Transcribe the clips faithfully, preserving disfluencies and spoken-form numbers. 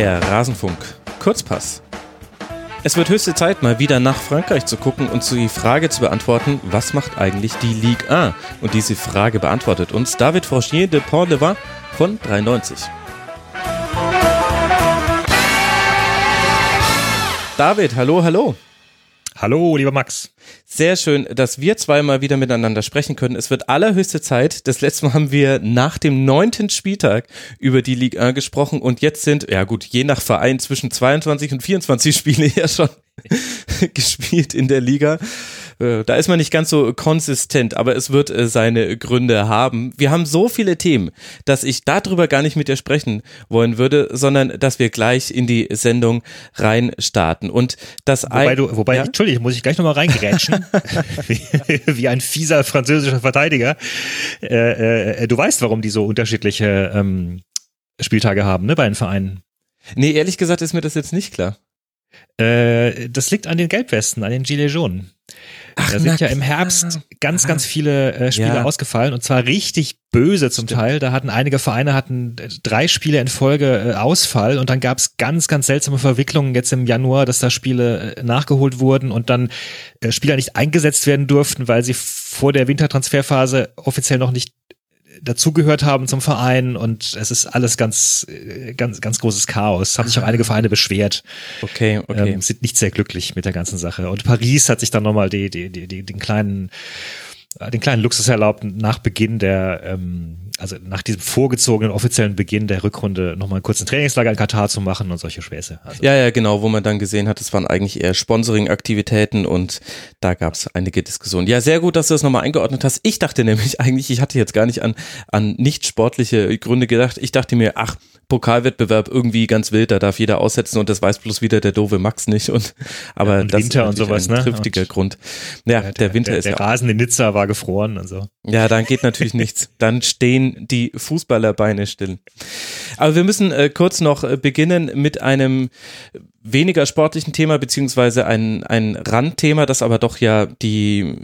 Der Rasenfunk. Kurzpass. Es wird höchste Zeit, mal wieder nach Frankreich zu gucken und zu die Frage zu beantworten, was macht eigentlich die Ligue eins? Und diese Frage beantwortet uns David Frogier de Ponlevoy von dreiundneunzig. David, hallo, hallo. Hallo, lieber Max. Sehr schön, dass wir zweimal wieder miteinander sprechen können. Es wird allerhöchste Zeit. Das letzte Mal haben wir nach dem neunten Spieltag über die Ligue eins gesprochen und jetzt sind, ja gut, je nach Verein zwischen zweiundzwanzig und vierundzwanzig Spiele ja schon gespielt in der Liga. Da ist man nicht ganz so konsistent, aber es wird seine Gründe haben. Wir haben so viele Themen, dass ich darüber gar nicht mit dir sprechen wollen würde, sondern dass wir gleich in die Sendung reinstarten. Und das wobei, ein, du, wobei ja? Entschuldigung, muss ich gleich nochmal reingrätschen, wie, wie ein fieser französischer Verteidiger. Äh, äh, du weißt, warum die so unterschiedliche ähm, Spieltage haben, ne, bei den Vereinen. Nee, ehrlich gesagt ist mir das jetzt nicht klar. Äh, das liegt an den Gelbwesten, an den Gilets jaunes. Ach, da sind ja im Herbst ganz, ganz viele äh, Spiele ja. ausgefallen und zwar richtig böse zum Teil. Da hatten einige Vereine hatten drei Spiele in Folge äh, Ausfall und dann gab es ganz, ganz seltsame Verwicklungen jetzt im Januar, dass da Spiele äh, nachgeholt wurden und dann äh, Spieler nicht eingesetzt werden durften, weil sie vor der Wintertransferphase offiziell noch nicht dazugehört haben zum Verein und es ist alles ganz, ganz, ganz großes Chaos. Haben sich auch einige Vereine beschwert. Okay, okay. Ähm, sind nicht sehr glücklich mit der ganzen Sache. Und Paris hat sich dann nochmal die, die, die, die, den kleinen, den kleinen Luxus erlaubt, nach Beginn der, ähm, also nach diesem vorgezogenen offiziellen Beginn der Rückrunde nochmal einen kurzen Trainingslager in Katar zu machen und solche Späße. Also ja, ja, genau, wo man dann gesehen hat, es waren eigentlich eher Sponsoring-Aktivitäten und da gab es einige Diskussionen. Ja, sehr gut, dass du das nochmal eingeordnet hast. Ich dachte nämlich eigentlich, ich hatte jetzt gar nicht an, an nicht sportliche Gründe gedacht. Ich dachte mir, ach, Pokalwettbewerb irgendwie ganz wild, da darf jeder aussetzen und das weiß bloß wieder der doofe Max nicht. Und, aber ja, und das Winter ist und sowas, ein ne? triftiger und Grund. Ja, der, der Winter der, der, ist ja. Der Rasen in Nizza war gefroren und so. Ja, dann geht natürlich nichts. Dann stehen die Fußballerbeine still. Aber wir müssen äh, kurz noch äh, beginnen mit einem weniger sportlichen Thema, beziehungsweise ein, ein Randthema, das aber doch ja die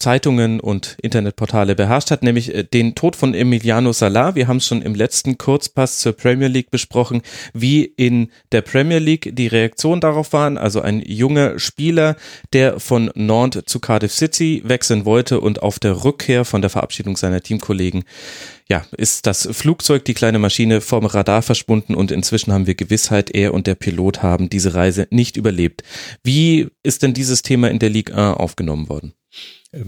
Zeitungen und Internetportale beherrscht hat, nämlich den Tod von Emiliano Sala. Wir haben es schon im letzten Kurzpass zur Premier League besprochen, wie in der Premier League die Reaktion darauf waren. Also ein junger Spieler, der von Nantes zu Cardiff City wechseln wollte und auf der Rückkehr von der Verabschiedung seiner Teamkollegen, ja, ist das Flugzeug, die kleine Maschine, vom Radar verschwunden und inzwischen haben wir Gewissheit, er und der Pilot haben diese Reise nicht überlebt. Wie ist denn dieses Thema in der Ligue eins aufgenommen worden?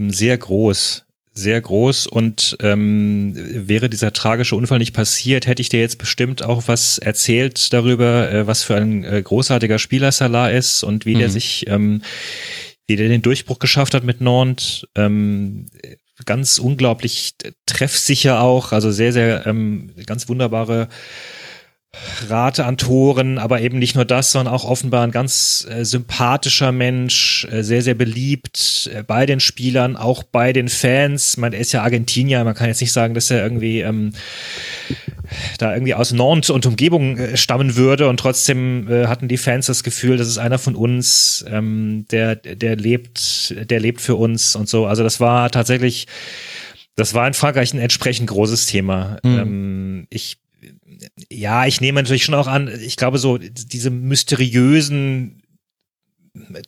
Sehr groß, sehr groß und ähm, wäre dieser tragische Unfall nicht passiert, hätte ich dir jetzt bestimmt auch was erzählt darüber, äh, was für ein äh, großartiger Spieler Salah ist und wie mhm. der sich, ähm, wie der den Durchbruch geschafft hat mit Nantes, ähm, ganz unglaublich treffsicher auch, also sehr, sehr, ähm, ganz wunderbare Rate an Toren, aber eben nicht nur das, sondern auch offenbar ein ganz äh, sympathischer Mensch, äh, sehr, sehr beliebt äh, bei den Spielern, auch bei den Fans. Man, er ist ja Argentinier, man kann jetzt nicht sagen, dass er irgendwie ähm, da irgendwie aus Nantes und Umgebung äh, stammen würde und trotzdem äh, hatten die Fans das Gefühl, das ist einer von uns, ähm, der, der lebt, der lebt für uns und so. Also das war tatsächlich, das war in Frankreich ein entsprechend großes Thema. Mhm. Ähm, ich Ja, ich nehme natürlich schon auch an, ich glaube so, diese mysteriösen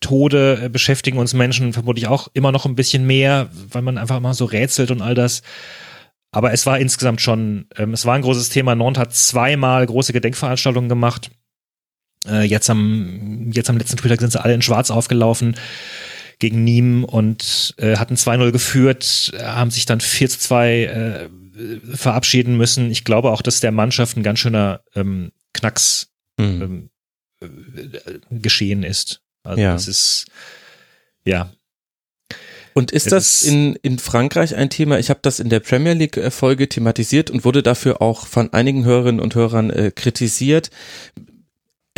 Tode beschäftigen uns Menschen vermutlich auch immer noch ein bisschen mehr, weil man einfach mal so rätselt und all das. Aber es war insgesamt schon, ähm, es war ein großes Thema. Nantes hat zweimal große Gedenkveranstaltungen gemacht. Äh, jetzt am, jetzt am letzten Spieltag sind sie alle in Schwarz aufgelaufen gegen Nîmes und äh, hatten zwei null geführt, haben sich dann vier zu zwei äh, verabschieden müssen. Ich glaube auch, dass der Mannschaft ein ganz schöner ähm, Knacks ähm, äh, geschehen ist. Also ja. Das ist, ja. Und ist es das in, in Frankreich ein Thema? Ich habe das in der Premier League-Folge thematisiert und wurde dafür auch von einigen Hörerinnen und Hörern äh, kritisiert.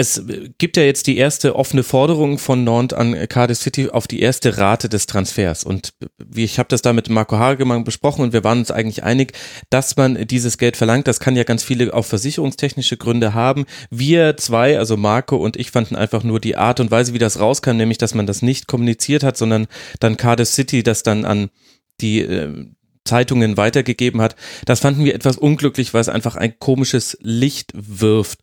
Es gibt ja jetzt die erste offene Forderung von Nantes an Cardiff City auf die erste Rate des Transfers und ich habe das da mit Marco Hagemann besprochen und wir waren uns eigentlich einig, dass man dieses Geld verlangt. Das kann ja ganz viele auch versicherungstechnische Gründe haben. Wir zwei, also Marco und ich, fanden einfach nur die Art und Weise, wie das rauskam, nämlich dass man das nicht kommuniziert hat, sondern dann Cardiff City das dann an die Zeitungen weitergegeben hat. Das fanden wir etwas unglücklich, weil es einfach ein komisches Licht wirft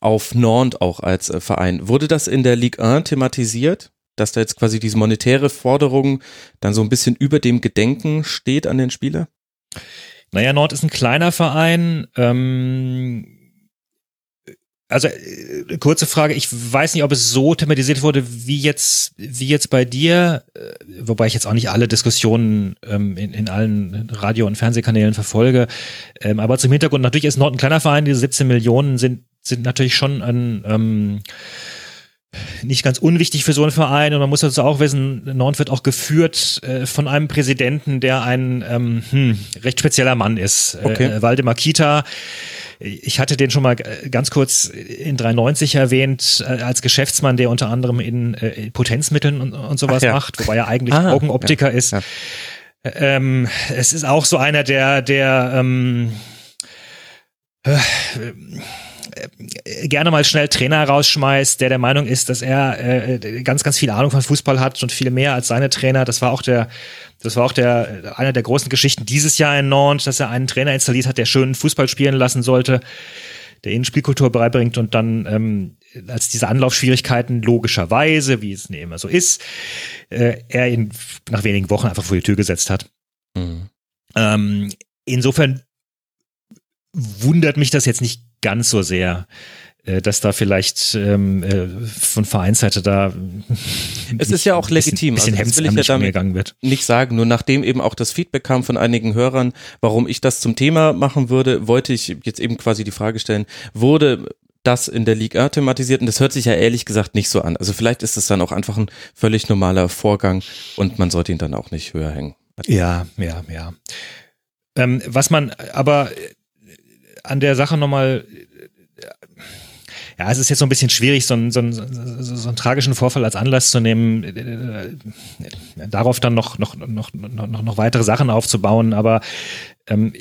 auf Nantes auch als äh, Verein. Wurde das in der Ligue eins thematisiert, dass da jetzt quasi diese monetäre Forderung dann so ein bisschen über dem Gedenken steht an den Spieler? Naja, Nantes ist ein kleiner Verein, ähm, also äh, kurze Frage, ich weiß nicht, ob es so thematisiert wurde, wie jetzt wie jetzt bei dir, äh, wobei ich jetzt auch nicht alle Diskussionen ähm, in, in allen Radio- und Fernsehkanälen verfolge, ähm, aber zum Hintergrund, natürlich ist Nantes ein kleiner Verein, diese siebzehn Millionen sind sind natürlich schon ein ähm, nicht ganz unwichtig für so einen Verein, und man muss dazu auch wissen, Nantes wird auch geführt äh, von einem Präsidenten, der ein ähm, hm, recht spezieller Mann ist, okay. äh, Waldemar Kita. Ich hatte den schon mal ganz kurz in dreiundneunzig erwähnt, äh, als Geschäftsmann, der unter anderem in äh, Potenzmitteln und, und sowas ja. macht, wobei er eigentlich ah, Augenoptiker ja, ist. Ja. Ähm, es ist auch so einer, der der ähm, äh, gerne mal schnell Trainer rausschmeißt, der der Meinung ist, dass er äh, ganz, ganz viel Ahnung von Fußball hat und viel mehr als seine Trainer. Das war auch der, das war auch der, einer der großen Geschichten dieses Jahr in Nantes, dass er einen Trainer installiert hat, der schön Fußball spielen lassen sollte, der ihnen Spielkultur beibringt, und dann ähm, als diese Anlaufschwierigkeiten logischerweise, wie es immer so ist, äh, er ihn nach wenigen Wochen einfach vor die Tür gesetzt hat. Mhm. Ähm, insofern wundert mich das jetzt nicht ganz so sehr, dass da vielleicht ähm, von Vereinsseite da es ist ja auch legitim, bisschen, bisschen also, das will ich ja damit umgegangen wird. Nicht sagen, nur nachdem eben auch das Feedback kam von einigen Hörern, warum ich das zum Thema machen würde, wollte ich jetzt eben quasi die Frage stellen, wurde das in der Liga thematisiert, und das hört sich ja ehrlich gesagt nicht so an, also vielleicht ist es dann auch einfach ein völlig normaler Vorgang und man sollte ihn dann auch nicht höher hängen. Ja, ja, ja. Ähm, was man aber an der Sache nochmal, ja, es ist jetzt so ein bisschen schwierig, so einen, so einen, so einen tragischen Vorfall als Anlass zu nehmen, darauf dann noch, noch, noch, noch, noch weitere Sachen aufzubauen, aber ähm,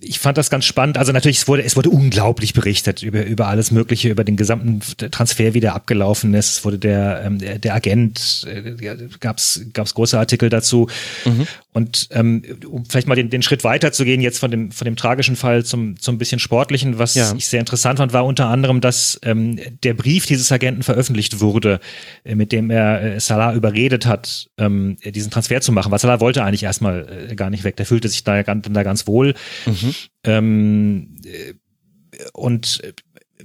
ich fand das ganz spannend. Also natürlich, es wurde, es wurde unglaublich berichtet über, über alles Mögliche, über den gesamten Transfer, wie der abgelaufen ist. Es wurde der, ähm, der, der Agent, äh, gab's, gab's große Artikel dazu. Mhm. Und ähm, um vielleicht mal den, den Schritt weiter zu gehen, jetzt von dem, von dem tragischen Fall zum, zum bisschen sportlichen, was ja. ich sehr interessant fand, war unter anderem, dass ähm, der Brief dieses Agenten veröffentlicht wurde, äh, mit dem er äh, Salah überredet hat, ähm, diesen Transfer zu machen. Weil Salah wollte eigentlich erstmal äh, gar nicht weg. Der fühlte sich da, da ganz wohl. Mhm. Ähm, und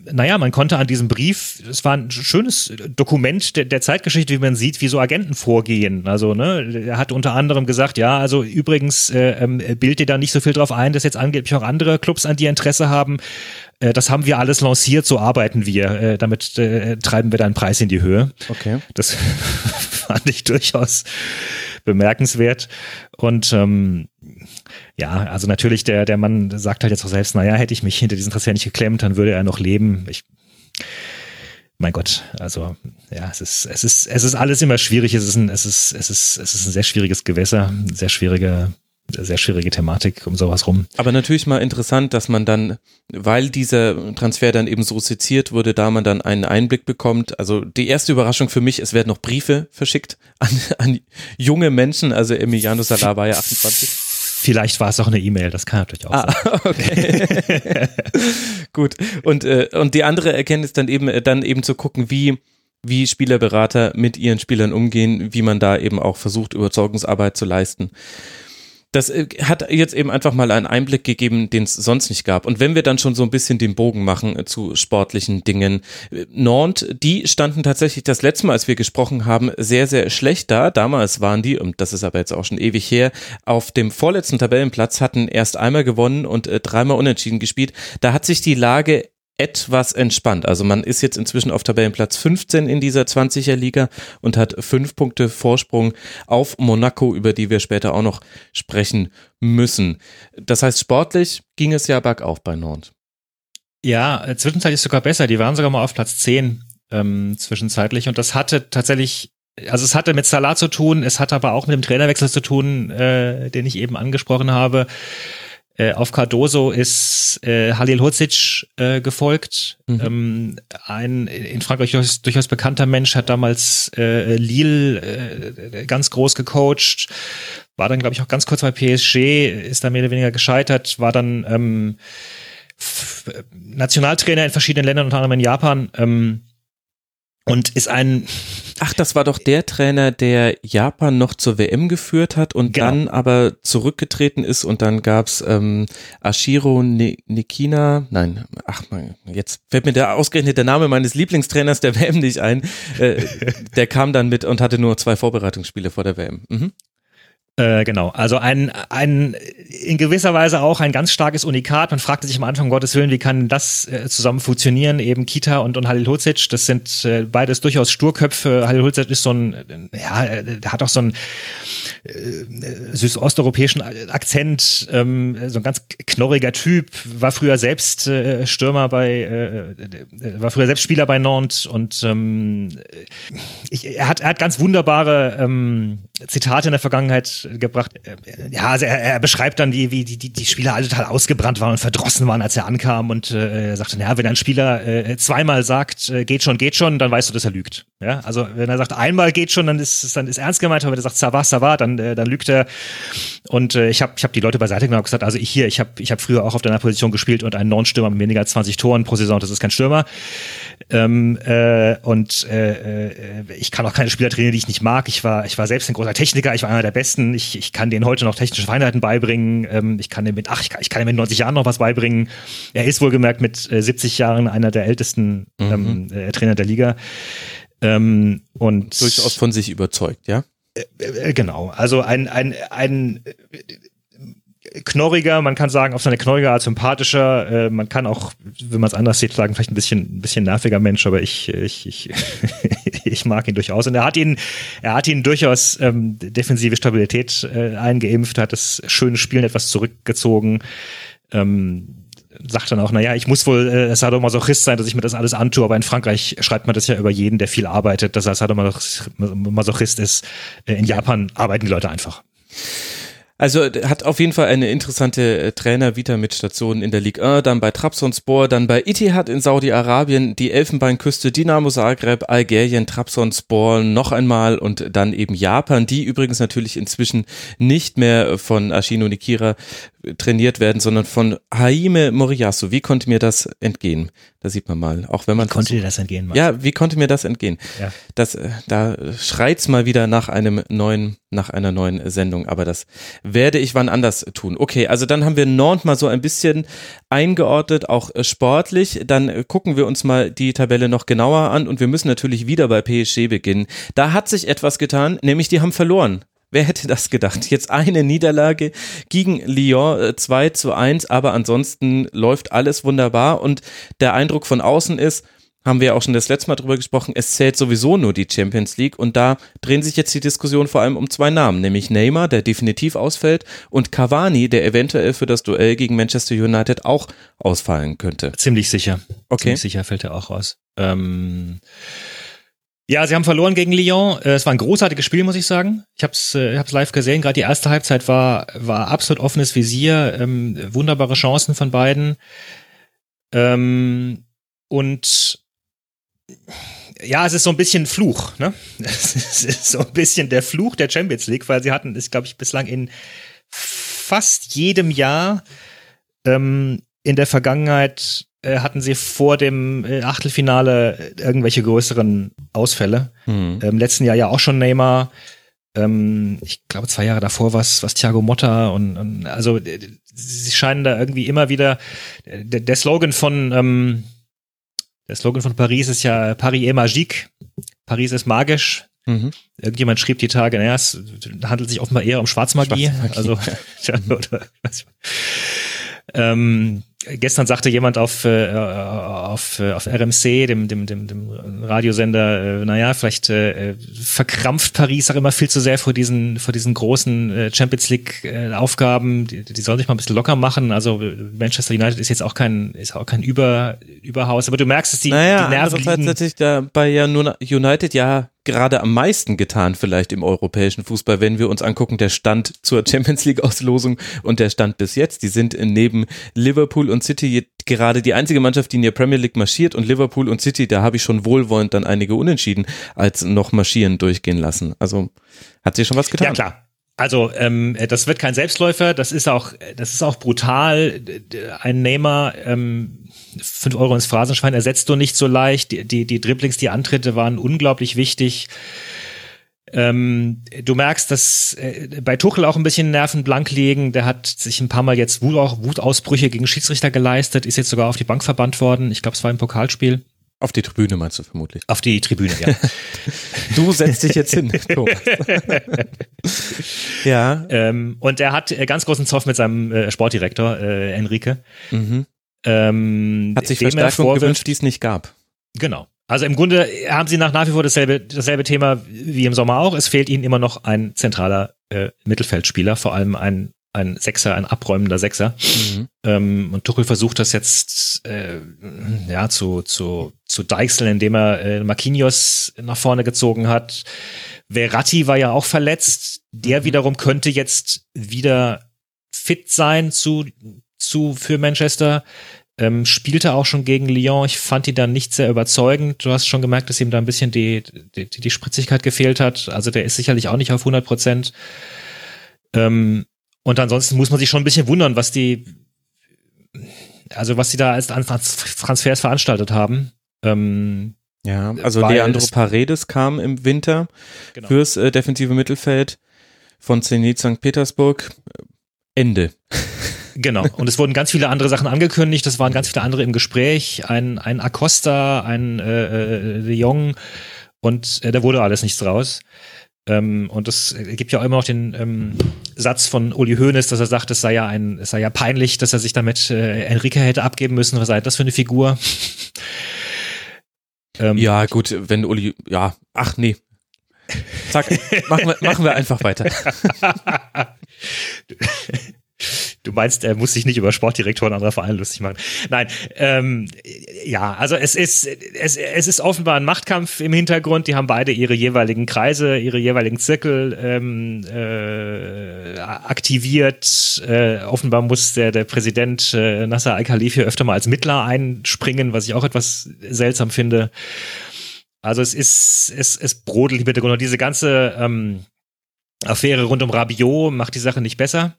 naja, man konnte an diesem Brief, es war ein schönes Dokument der, der Zeitgeschichte, wie man sieht, wie so Agenten vorgehen. Also, ne, er hat unter anderem gesagt, ja, also übrigens, äh, bild dir da nicht so viel drauf ein, dass jetzt angeblich auch andere Clubs an dir Interesse haben. Äh, das haben wir alles lanciert, so arbeiten wir. Äh, damit äh, treiben wir deinen Preis in die Höhe. Okay. Das fand ich durchaus bemerkenswert. Und ähm, ja, also natürlich, der, der Mann sagt halt jetzt auch selbst, naja, hätte ich mich hinter diesen Transfer nicht geklemmt, dann würde er noch leben. Ich, mein Gott, also ja, es ist, es ist, es ist alles immer schwierig. Es ist ein, es ist, es ist, es ist ein sehr schwieriges Gewässer, sehr schwierige, sehr schwierige Thematik um sowas rum. Aber natürlich mal interessant, dass man dann, weil dieser Transfer dann eben so seziert wurde, da man dann einen Einblick bekommt. Also die erste Überraschung für mich, es werden noch Briefe verschickt an, an junge Menschen. Also Emiliano Sala war ja achtundzwanzig. Vielleicht war es auch eine E-Mail, das kann natürlich auch ah, sein. Okay. Gut. Und, äh, und die andere Erkenntnis dann eben, dann eben zu gucken, wie wie Spielerberater mit ihren Spielern umgehen, wie man da eben auch versucht, Überzeugungsarbeit zu leisten. Das hat jetzt eben einfach mal einen Einblick gegeben, den es sonst nicht gab. Und wenn wir dann schon so ein bisschen den Bogen machen zu sportlichen Dingen. Nantes, die standen tatsächlich das letzte Mal, als wir gesprochen haben, sehr, sehr schlecht da. Damals waren die, und das ist aber jetzt auch schon ewig her, auf dem vorletzten Tabellenplatz, hatten erst einmal gewonnen und dreimal unentschieden gespielt. Da hat sich die Lage etwas entspannt. Also man ist jetzt inzwischen auf Tabellenplatz fünfzehn in dieser zwanziger Liga und hat fünf Punkte Vorsprung auf Monaco, über die wir später auch noch sprechen müssen. Das heißt, sportlich ging es ja bergauf bei Nantes. Ja, zwischenzeitlich sogar besser. Die waren sogar mal auf Platz zehn ähm, zwischenzeitlich, und das hatte tatsächlich, also es hatte mit Salah zu tun, es hatte aber auch mit dem Trainerwechsel zu tun, äh, den ich eben angesprochen habe. Äh, auf Cardoso ist äh, Halilhodžić äh, gefolgt. Mhm. Ähm, ein in Frankreich durchaus, durchaus bekannter Mensch, hat damals äh, Lille äh, ganz groß gecoacht. war dann, glaube ich, auch ganz kurz bei P S G, ist da mehr oder weniger gescheitert, war dann ähm, F- Nationaltrainer in verschiedenen Ländern, unter anderem in Japan, ähm, und ist ein... Ach, das war doch der Trainer, der Japan noch zur W M geführt hat und genau. dann aber zurückgetreten ist, und dann gab's ähm, Ashiro ne- Nekina, nein, ach man, jetzt fällt mir der ausgerechnet der Name meines Lieblingstrainers der W M nicht ein, äh, der kam dann mit und hatte nur zwei Vorbereitungsspiele vor der W M. Mhm. Äh, genau, also ein, ein in gewisser Weise auch ein ganz starkes Unikat. Man fragte sich am Anfang, um Gottes Willen, wie kann das äh, zusammen funktionieren, eben Kita und, und Halilhodžić, das sind äh, beides durchaus Sturköpfe. Halilhodžić ist so ein, äh, ja, der hat auch so einen äh, südosteuropäischen Akzent, ähm, so ein ganz knorriger Typ, war früher selbst äh, Stürmer bei, äh, war früher selbst Spieler bei Nantes, und ähm, ich, er, hat, er hat ganz wunderbare ähm, Zitate in der Vergangenheit gebracht. Ja, also er, er beschreibt dann, wie, wie die, die, die Spieler alle total ausgebrannt waren und verdrossen waren, als er ankam, und äh, sagte, naja, wenn ein Spieler äh, zweimal sagt, äh, geht schon, geht schon, dann weißt du, dass er lügt. Ja, also wenn er sagt, einmal geht schon, dann ist es dann ist ernst gemeint, aber wenn er sagt, ça va, ça va, dann, äh, dann lügt er. Und äh, ich habe ich hab die Leute beiseite genommen und gesagt, also ich hier, ich habe ich hab früher auch auf deiner Position gespielt und einen Non-Stürmer mit weniger als zwanzig Toren pro Saison, das ist kein Stürmer. Ähm, äh, und äh, ich kann auch keine Spieler trainieren, die ich nicht mag. Ich war, ich war selbst ein großer Techniker, ich war einer der Besten. Ich, ich kann denen heute noch technische Feinheiten beibringen. Ähm, ich kann denen mit, ach, ich kann, ich kann denen mit neunzig Jahren noch was beibringen. Er ist wohlgemerkt mit äh, siebzig Jahren einer der ältesten ähm, mhm. äh, Trainer der Liga. Ähm, und, und durchaus von sich überzeugt, ja? Äh, äh, genau. Also ein, ein, ein äh, knorriger, man kann sagen, auf seine knorrige Art sympathischer, äh, man kann auch, wenn man es anders sieht, sagen, vielleicht ein bisschen, ein bisschen nerviger Mensch, aber ich, ich, ich ich mag ihn durchaus, und er hat ihn, er hat ihn durchaus ähm, defensive Stabilität äh, eingeimpft, hat das schöne Spielen etwas zurückgezogen, ähm, sagt dann auch, naja, ich muss wohl äh, Sadomasochist sein, dass ich mir das alles antue, aber in Frankreich schreibt man das ja über jeden, der viel arbeitet, dass er Sadomasochist ist. Äh, in Japan arbeiten die Leute einfach. Also hat auf jeden Fall eine interessante Trainer-Vita mit Stationen in der Ligue eins, dann bei Trabzonspor, dann bei Ittihad in Saudi-Arabien, die Elfenbeinküste, Dinamo Zagreb, Algerien, Trabzonspor noch einmal und dann eben Japan, die übrigens natürlich inzwischen nicht mehr von Ashino Nikira trainiert werden, sondern von Haime Moriyasu. Wie konnte mir das entgehen? Da sieht man mal, auch wenn man... Wie konnte so, dir das entgehen? Mann? Ja, wie konnte mir das entgehen? Ja. Das, da schreit's mal wieder nach einem neuen, nach einer neuen Sendung, aber das werde ich wann anders tun. Okay, also dann haben wir Nantes mal so ein bisschen eingeordnet, auch sportlich. Dann gucken wir uns mal die Tabelle noch genauer an, und wir müssen natürlich wieder bei P S G beginnen. Da hat sich etwas getan, nämlich die haben verloren. Wer hätte das gedacht? Jetzt eine Niederlage gegen Lyon, zwei zu eins, aber ansonsten läuft alles wunderbar, und der Eindruck von außen ist, haben wir auch schon das letzte Mal drüber gesprochen, es zählt sowieso nur die Champions League, und da drehen sich jetzt die Diskussionen vor allem um zwei Namen, nämlich Neymar, der definitiv ausfällt, und Cavani, der eventuell für das Duell gegen Manchester United auch ausfallen könnte. Ziemlich sicher. Okay. Ziemlich sicher fällt er auch raus. Ähm... Ja, sie haben verloren gegen Lyon. Es war ein großartiges Spiel, muss ich sagen. Ich hab's, ich hab's live gesehen. Gerade die erste Halbzeit war, war absolut offenes Visier. Ähm, wunderbare Chancen von beiden. Ähm, und ja, es ist so ein bisschen Fluch, ne? Es ist so ein bisschen der Fluch der Champions League, weil sie hatten, ist, glaube ich, bislang in fast jedem Jahr ähm, in der Vergangenheit hatten sie vor dem Achtelfinale irgendwelche größeren Ausfälle. Mhm. Im letzten Jahr ja auch schon Neymar. Ähm, ich glaube, zwei Jahre davor war es Thiago Motta. Und, und also sie scheinen da irgendwie immer wieder. Der, der Slogan von ähm, der Slogan von Paris ist ja Paris est magique. Paris ist magisch. Mhm. Irgendjemand schrieb die Tage, naja, es handelt sich offenbar eher um Schwarzmagie. Schwarzmagie. Also ja, oder, ähm, gestern sagte jemand auf äh, auf auf R M C, dem dem dem, dem Radiosender, äh, naja, vielleicht äh, verkrampft Paris auch immer viel zu sehr vor diesen vor diesen großen äh, Champions League äh, Aufgaben. Die, die sollen sich mal ein bisschen locker machen. Also Manchester United ist jetzt auch kein ist auch kein Über Überhaus, aber du merkst, dass die, naja, die Nerven liegen. Hat sich da bei ja nur United ja gerade am meisten getan, vielleicht im europäischen Fußball, wenn wir uns angucken, der Stand zur Champions League Auslosung und der Stand bis jetzt. Die sind neben Liverpool und City gerade die einzige Mannschaft, die in der Premier League marschiert, und Liverpool und City, da habe ich schon wohlwollend dann einige Unentschieden als noch marschieren durchgehen lassen. Also hat sich schon was getan. Ja, klar. Also ähm, das wird kein Selbstläufer, das ist auch, das ist auch brutal. Ein Neymar, ähm, fünf Euro ins Phrasenschwein, ersetzt du nicht so leicht. Die, die, die Dribblings, die Antritte waren unglaublich wichtig. Ähm, du merkst, dass äh, bei Tuchel auch ein bisschen Nerven blank liegen. Der hat sich ein paar Mal jetzt Wut, auch Wutausbrüche gegen Schiedsrichter geleistet, ist jetzt sogar auf die Bank verbannt worden. Ich glaube, es war im Pokalspiel. Auf die Tribüne meinst du vermutlich? Auf die Tribüne, ja. Du setzt dich jetzt hin, Thomas. Ja. Ähm, und er hat ganz großen Zoff mit seinem äh, Sportdirektor, äh, Henrique. Mhm. Ähm, hat sich Verstärkung gewünscht, die es nicht gab. Genau. Also im Grunde haben sie nach, nach wie vor dasselbe, dasselbe Thema wie im Sommer auch. Es fehlt ihnen immer noch ein zentraler äh, Mittelfeldspieler, vor allem ein, ein Sechser, ein abräumender Sechser. Mhm. Ähm, und Tuchel versucht das jetzt äh, ja, zu, zu, zu deichseln, indem er äh, Marquinhos nach vorne gezogen hat. Verratti war ja auch verletzt. Der mhm. wiederum könnte jetzt wieder fit sein zu, zu für Manchester. Ähm, spielte auch schon gegen Lyon. Ich fand ihn dann nicht sehr überzeugend. Du hast schon gemerkt, dass ihm da ein bisschen die, die, die Spritzigkeit gefehlt hat. Also der ist sicherlich auch nicht auf hundert Prozent. Ähm, und ansonsten muss man sich schon ein bisschen wundern, was die, also was die da als Transfers veranstaltet haben. Ähm, ja, also Leandro Paredes kam im Winter genau. fürs äh, defensive Mittelfeld von Zenit Sankt Petersburg. Ende. Genau. Und es wurden ganz viele andere Sachen angekündigt. Das waren ganz viele andere im Gespräch. Ein, ein Acosta, ein äh, äh, De Jong. Und äh, da wurde alles nichts draus. Ähm, und es gibt ja auch immer noch den ähm, Satz von Uli Hoeneß, dass er sagt, es sei ja ein, es sei ja peinlich, dass er sich damit äh, Henrique hätte abgeben müssen. Was sei das für eine Figur? ähm, ja, gut, wenn Uli, ja, ach nee. Zack, machen wir, machen wir einfach weiter. Du meinst, er muss sich nicht über Sportdirektoren anderer Vereine lustig machen. Nein, ähm, ja, also es ist es, es ist offenbar ein Machtkampf im Hintergrund. Die haben beide ihre jeweiligen Kreise, ihre jeweiligen Zirkel ähm, äh, aktiviert. Äh, offenbar muss der, der Präsident äh, Nasser Al-Khalifi öfter mal als Mittler einspringen, was ich auch etwas seltsam finde. Also es ist, es, es brodelt im Hintergrund. Und diese ganze ähm, Affäre rund um Rabiot macht die Sache nicht besser.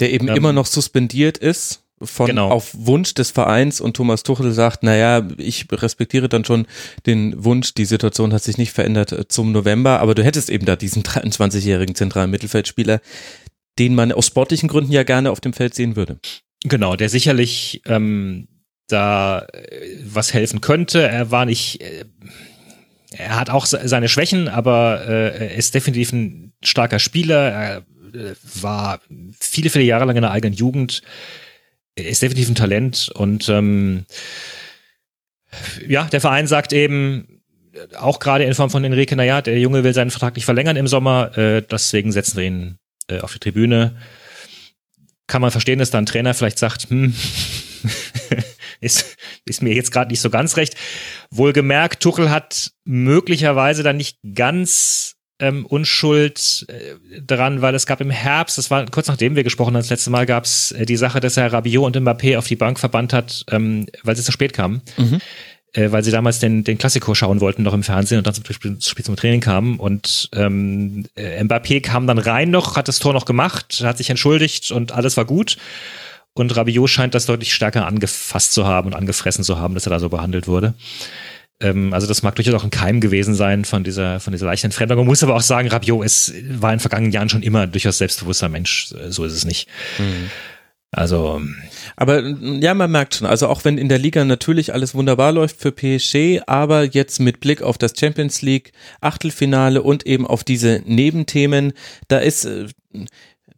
Der eben ähm, immer noch suspendiert ist von genau. auf Wunsch des Vereins und Thomas Tuchel sagt, naja, ich respektiere dann schon den Wunsch, die Situation hat sich nicht verändert zum November, aber du hättest eben da diesen dreiundzwanzigjährigen zentralen Mittelfeldspieler, den man aus sportlichen Gründen ja gerne auf dem Feld sehen würde. Genau, der sicherlich ähm, da äh, was helfen könnte. Er war nicht, äh, er hat auch seine Schwächen, aber äh, er ist definitiv ein starker Spieler, er war viele, viele Jahre lang in der eigenen Jugend, ist definitiv ein Talent und ähm, ja, der Verein sagt eben, auch gerade in Form von Henrique, naja, der Junge will seinen Vertrag nicht verlängern im Sommer, äh, deswegen setzen wir ihn äh, auf die Tribüne. Kann man verstehen, dass da ein Trainer vielleicht sagt, hm, ist, ist mir jetzt gerade nicht so ganz recht. Wohlgemerkt, Tuchel hat möglicherweise dann nicht ganz Ähm, Unschuld äh, dran, weil es gab im Herbst, das war kurz nachdem wir gesprochen haben, das letzte Mal gab es äh, die Sache, dass er Rabiot und Mbappé auf die Bank verbannt hat, ähm, weil sie zu spät kamen, mhm. äh, weil sie damals den den Klassiker schauen wollten noch im Fernsehen und dann zum Beispiel zum Training kamen und ähm, äh, Mbappé kam dann rein noch, hat das Tor noch gemacht, hat sich entschuldigt und alles war gut und Rabiot scheint das deutlich stärker angefasst zu haben und angefressen zu haben, dass er da so behandelt wurde. Also das mag durchaus auch ein Keim gewesen sein von dieser von dieser leichten Entfremdung. Man muss aber auch sagen, Rabiot ist, war in den vergangenen Jahren schon immer durchaus selbstbewusster Mensch. So ist es nicht. Mhm. Also, aber ja, man merkt schon. Also auch wenn in der Liga natürlich alles wunderbar läuft für P S G, aber jetzt mit Blick auf das Champions League Achtelfinale und eben auf diese Nebenthemen, da ist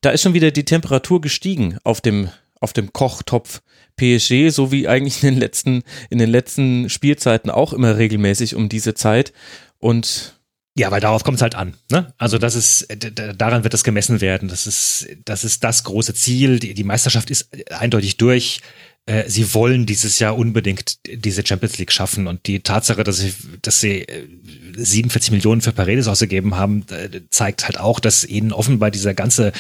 da ist schon wieder die Temperatur gestiegen auf dem auf dem Kochtopf P S G, so wie eigentlich in den letzten, in den letzten Spielzeiten auch immer regelmäßig um diese Zeit. Und ja, weil darauf kommt es halt an. Ne? Also das ist, daran wird das gemessen werden. Das ist, das ist das große Ziel. Die, die Meisterschaft ist eindeutig durch. Äh, sie wollen dieses Jahr unbedingt diese Champions League schaffen. Und die Tatsache, dass sie, dass sie siebenundvierzig Millionen für Paredes ausgegeben haben, zeigt halt auch, dass ihnen offenbar dieser ganze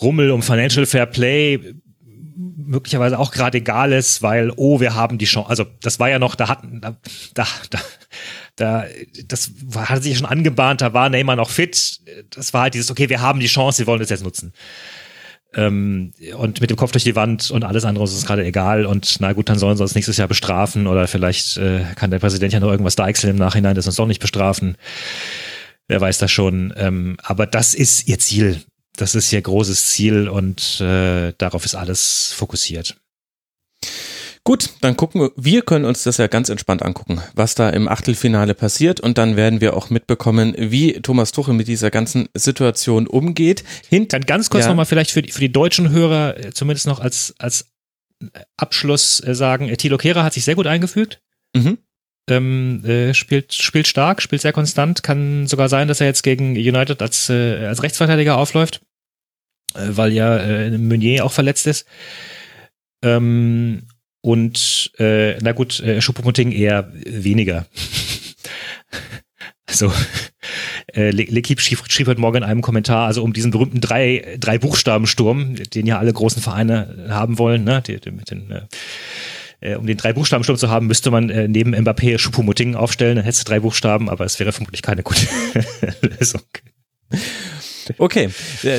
Rummel um Financial Fair Play möglicherweise auch gerade egal ist, weil, oh, wir haben die Chance, also das war ja noch, da hatten, da, da, da, da, das hat sich schon angebahnt, da war Neymar noch fit. Das war halt dieses, okay, wir haben die Chance, wir wollen es jetzt nutzen. Ähm, und mit dem Kopf durch die Wand und alles andere ist uns gerade egal. Und na gut, dann sollen sie uns nächstes Jahr bestrafen oder vielleicht äh, kann der Präsident ja noch irgendwas deichseln im Nachhinein, dass sie uns doch nicht bestrafen. Wer weiß das schon. Ähm, aber das ist ihr Ziel. Das ist ihr großes Ziel und äh, darauf ist alles fokussiert. Gut, dann gucken wir, wir können uns das ja ganz entspannt angucken, was da im Achtelfinale passiert, und dann werden wir auch mitbekommen, wie Thomas Tuchel mit dieser ganzen Situation umgeht. Hint- dann ganz kurz ja. nochmal vielleicht für die, für die deutschen Hörer zumindest noch als, als Abschluss sagen, Thilo Kehrer hat sich sehr gut eingefügt, mhm. ähm, äh, spielt, spielt stark, spielt sehr konstant, kann sogar sein, dass er jetzt gegen United als, äh, als Rechtsverteidiger aufläuft, äh, weil ja äh, Meunier auch verletzt ist. Ähm, Und, äh, na gut, äh, Choupo-Moting eher weniger. so, äh, L'Equipe schrieb, schrieb heute Morgen in einem Kommentar, also um diesen berühmten drei, drei Buchstabensturm, den ja alle großen Vereine haben wollen, ne, die, die, mit den, äh, um den drei Buchstabensturm zu haben, müsste man äh, neben Mbappé Choupo-Moting aufstellen, dann hättest du drei Buchstaben, aber es wäre vermutlich keine gute Lösung. Okay,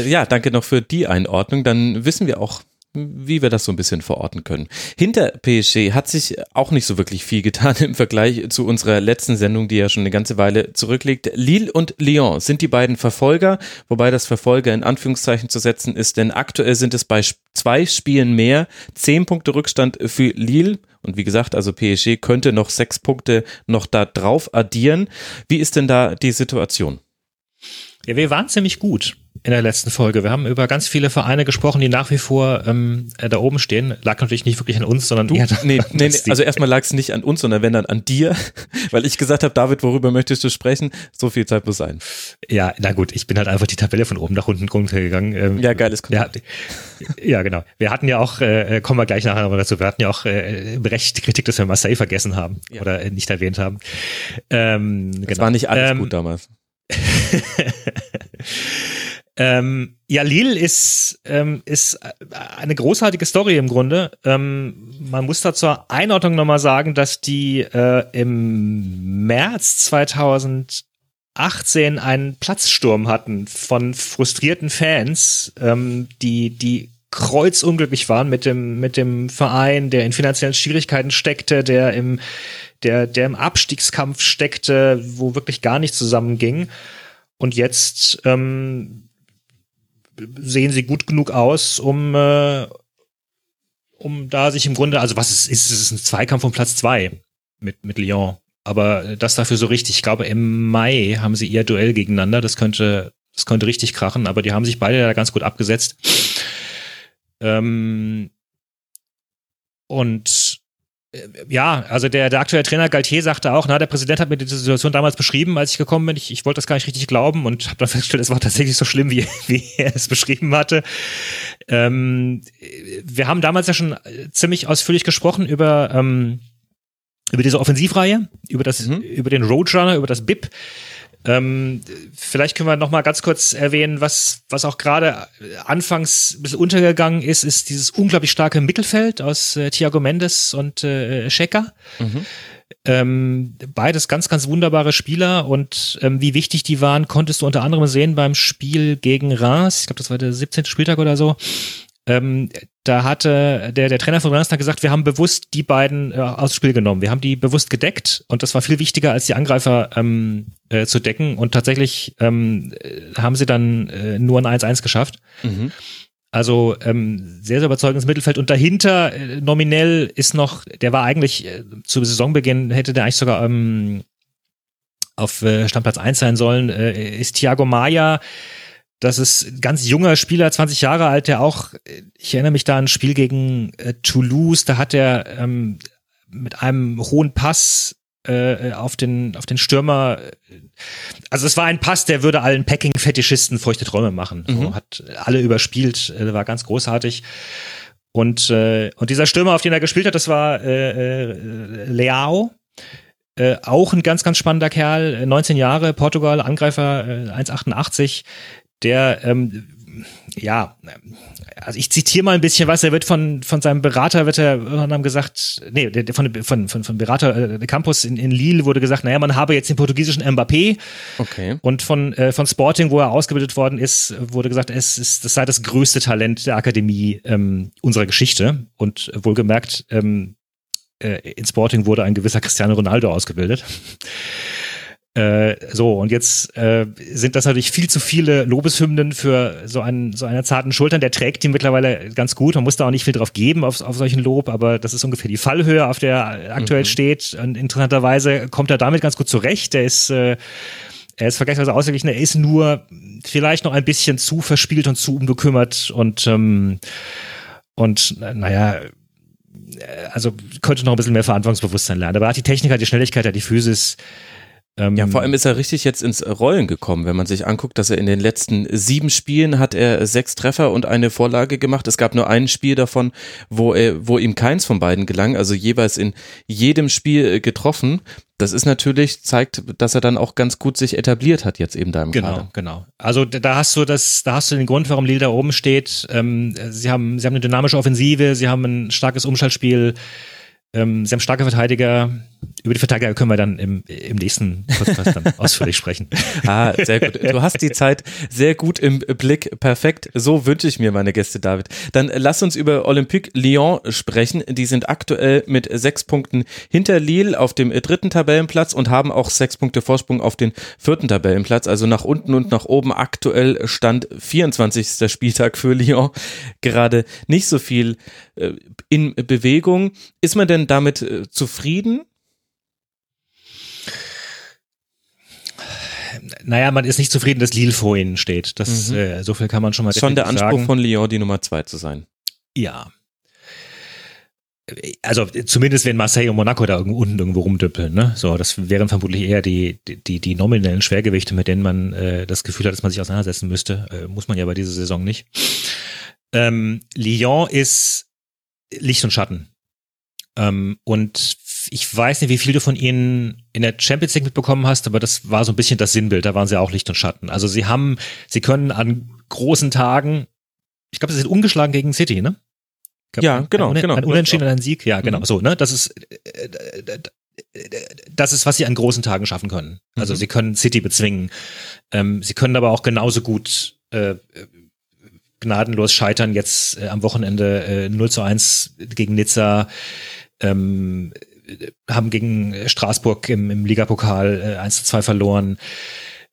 ja, danke noch für die Einordnung, dann wissen wir auch, wie wir das so ein bisschen verorten können. Hinter P S G hat sich auch nicht so wirklich viel getan im Vergleich zu unserer letzten Sendung, die ja schon eine ganze Weile zurückliegt. Lille und Lyon sind die beiden Verfolger, wobei das Verfolger in Anführungszeichen zu setzen ist, denn aktuell sind es bei zwei Spielen mehr, zehn Punkte Rückstand für Lille. Und wie gesagt, also P S G könnte noch sechs Punkte noch da drauf addieren. Wie ist denn da die Situation? Ja, wir waren ziemlich gut in der letzten Folge. Wir haben über ganz viele Vereine gesprochen, die nach wie vor ähm, da oben stehen. Lag natürlich nicht wirklich an uns, sondern du, eher daran, nee, nee, nee. Also erstmal lag es nicht an uns, sondern wenn dann an dir, weil ich gesagt habe, David, worüber möchtest du sprechen? So viel Zeit muss sein. Ja, na gut, ich bin halt einfach die Tabelle von oben nach unten runtergegangen. Ähm, ja, geiles Konzept. Ja, ja, genau. Wir hatten ja auch, äh, kommen wir gleich nachher nochmal dazu, wir hatten ja auch äh, berechtigte Kritik, dass wir Marseille vergessen haben ja. oder nicht erwähnt haben. Ähm, das genau. war nicht alles ähm, gut damals. ähm, ja, Lille ist, ähm, ist eine großartige Story im Grunde. Ähm, man muss da zur Einordnung nochmal sagen, dass die äh, im März zweitausendachtzehn einen Platzsturm hatten von frustrierten Fans, ähm, die, die kreuzunglücklich waren mit dem, mit dem Verein, der in finanziellen Schwierigkeiten steckte, der im, der, der im Abstiegskampf steckte, wo wirklich gar nichts zusammenging. Und jetzt ähm, sehen sie gut genug aus, um, äh, um da sich im Grunde, also was es ist, es ist ein Zweikampf um Platz zwei mit, mit Lyon. Aber das dafür so richtig. Ich glaube, im Mai haben sie ihr Duell gegeneinander. Das könnte, das könnte richtig krachen, aber die haben sich beide da ganz gut abgesetzt. Ähm, und ja, also der, der aktuelle Trainer Galtier sagte auch, na, der Präsident hat mir die Situation damals beschrieben, als ich gekommen bin. Ich, ich wollte das gar nicht richtig glauben und habe dann festgestellt, es war tatsächlich so schlimm, wie, wie er es beschrieben hatte. Ähm, wir haben damals ja schon ziemlich ausführlich gesprochen über, ähm, über diese Offensivreihe, über das, mhm. über den Roadrunner, über das B I P. Ähm, vielleicht können wir noch mal ganz kurz erwähnen, was was auch gerade anfangs ein bisschen untergegangen ist, ist dieses unglaublich starke Mittelfeld aus äh, Thiago Mendes und äh, Xhaka. Mhm. Ähm, beides ganz, ganz wunderbare Spieler, und ähm, wie wichtig die waren, konntest du unter anderem sehen beim Spiel gegen Reims. Ich glaube, das war der siebzehnte Spieltag oder so. Ähm, da hatte der, der Trainer von Rennes dann gesagt, wir haben bewusst die beiden äh, aus dem Spiel genommen. Wir haben die bewusst gedeckt, und das war viel wichtiger, als die Angreifer ähm, äh, zu decken. Und tatsächlich ähm, haben sie dann äh, nur ein eins eins geschafft. Mhm. Also ähm, sehr, sehr überzeugendes Mittelfeld. Und dahinter äh, nominell ist noch, der war eigentlich äh, zu Saisonbeginn, hätte der eigentlich sogar ähm, auf äh, Stammplatz eins sein sollen, äh, ist Thiago Maia. Das ist ein ganz junger Spieler, zwanzig Jahre alt, der auch, ich erinnere mich da an ein Spiel gegen äh, Toulouse, da hat er ähm, mit einem hohen Pass äh, auf den auf den Stürmer, also es war ein Pass, der würde allen Packing-Fetischisten feuchte Träume machen. Mhm. So, hat alle überspielt, äh, war ganz großartig. Und äh, und dieser Stürmer, auf den er gespielt hat, das war äh, äh, Leao. Äh, auch ein ganz, ganz spannender Kerl, neunzehn Jahre, Portugal, Angreifer, äh, eins Komma achtundachtzig. Der ähm, ja, also ich zitiere mal ein bisschen was, er wird von, von seinem Berater, wird er irgendwann haben gesagt, nee, von, von, von, von Berater äh, Campos in, in Lille wurde gesagt, naja, man habe jetzt den portugiesischen Mbappé. Okay. Und von, äh, von Sporting, wo er ausgebildet worden ist, wurde gesagt, es ist, das sei das größte Talent der Akademie ähm, unserer Geschichte. Und wohlgemerkt, ähm, äh, in Sporting wurde ein gewisser Cristiano Ronaldo ausgebildet. Äh, so, und jetzt äh, sind das natürlich viel zu viele Lobeshymnen für so einen so einer zarten Schultern. Der trägt die mittlerweile ganz gut. Man muss da auch nicht viel drauf geben auf, auf solchen Lob, aber das ist ungefähr die Fallhöhe, auf der er aktuell mhm. steht. Und interessanterweise kommt er damit ganz gut zurecht. Der ist, äh, er ist vergleichsweise ausgeglichen. Er ist nur vielleicht noch ein bisschen zu verspielt und zu unbekümmert und, ähm, und naja, also könnte noch ein bisschen mehr Verantwortungsbewusstsein lernen. Aber er hat die Technik, hat die Schnelligkeit, hat die Physis. Ja, vor allem ist er richtig jetzt ins Rollen gekommen, wenn man sich anguckt, dass er in den letzten sieben Spielen hat er sechs Treffer und eine Vorlage gemacht. Es gab nur ein Spiel davon, wo er, wo ihm keins von beiden gelang, also jeweils in jedem Spiel getroffen. Das ist natürlich, zeigt, dass er dann auch ganz gut sich etabliert hat jetzt eben da im Kader. Genau, genau. Also da hast du das, da hast du den Grund, warum Lille da oben steht. Ähm, sie haben, sie haben eine dynamische Offensive, sie haben ein starkes Umschaltspiel. Ähm, sie haben starke Verteidiger. Über die Verteidiger können wir dann im, im nächsten Podcast dann ausführlich sprechen. Ah, sehr gut. Du hast die Zeit sehr gut im Blick. Perfekt. So wünsche ich mir meine Gäste, David. Dann lass uns über Olympique Lyon sprechen. Die sind aktuell mit sechs Punkten hinter Lille auf dem dritten Tabellenplatz und haben auch sechs Punkte Vorsprung auf den vierten Tabellenplatz. Also nach unten und nach oben. Aktuell Stand vierundzwanzigster Spieltag für Lyon. Gerade nicht so viel in Bewegung. Ist man denn damit äh, zufrieden? Naja, man ist nicht zufrieden, dass Lille vor ihnen steht. Das, mhm. äh, so viel kann man schon mal definitiv sagen. Schon der Anspruch von Lyon, die Nummer zwei zu sein. Ja. Also zumindest wenn Marseille und Monaco da irgendwo unten irgendwo rumdüppeln, ne? So, das wären vermutlich eher die, die, die nominellen Schwergewichte, mit denen man äh, das Gefühl hat, dass man sich auseinandersetzen müsste. Äh, muss man ja bei dieser Saison nicht. Ähm, Lyon ist Licht und Schatten. Ähm, und ich weiß nicht, wie viel du von ihnen in der Champions League mitbekommen hast, aber das war so ein bisschen das Sinnbild, da waren sie auch Licht und Schatten. Also sie haben, sie können an großen Tagen, ich glaube, sie sind ungeschlagen gegen City, ne? Glaub, ja, genau, ein, genau. Ein Unentschieden und ein Sieg, ja, genau, mhm. so, ne? Das ist, das ist, was sie an großen Tagen schaffen können. Also mhm. sie können City bezwingen, ähm, sie können aber auch genauso gut, äh, gnadenlos scheitern, jetzt äh, am Wochenende äh, null zu eins gegen Nizza, ähm, haben gegen Straßburg im, im Ligapokal äh, eins zu zwei verloren.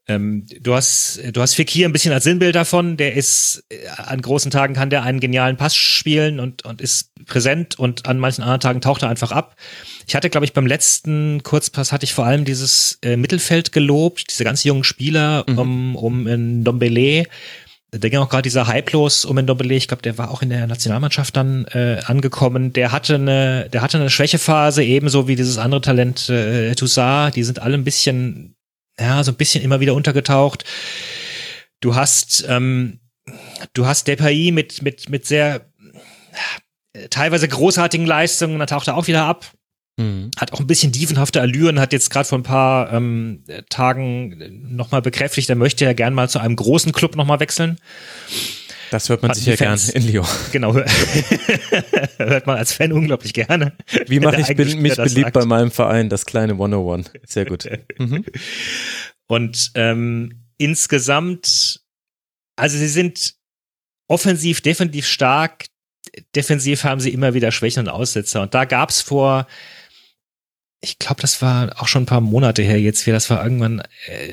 Ähm, du hast du hast Fekir ein bisschen als Sinnbild davon, der ist, äh, an großen Tagen kann der einen genialen Pass spielen und und ist präsent und an manchen anderen Tagen taucht er einfach ab. Ich hatte, glaube ich, beim letzten Kurzpass hatte ich vor allem dieses äh, Mittelfeld gelobt, diese ganz jungen Spieler mhm. um, um in Ndombélé. Da ging auch gerade dieser Hype los um Ndombélé. Ich glaube, der war auch in der Nationalmannschaft dann äh, angekommen. Der hatte eine, der hatte eine Schwächephase, ebenso wie dieses andere Talent äh, Toussaint. Die sind alle ein bisschen, ja, so ein bisschen immer wieder untergetaucht. Du hast, ähm, du hast Depay mit mit mit sehr äh, teilweise großartigen Leistungen. Da taucht er auch wieder ab. Hat auch ein bisschen dievenhafte Allüren, hat jetzt gerade vor ein paar ähm, Tagen nochmal bekräftigt, er möchte ja gern mal zu einem großen Club nochmal wechseln. Das hört man Hatten sich ja gern in Lyon. Genau, hört man als Fan unglaublich gerne. Wie mache ich bin, mich beliebt sagt. bei meinem Verein, das kleine hundertundeins. Sehr gut. Mhm. Und ähm, insgesamt, also sie sind offensiv, defensiv stark, defensiv haben sie immer wieder Schwächen und Aussetzer. Und da gab es vor... Ich glaube, das war auch schon ein paar Monate her jetzt, wie das war irgendwann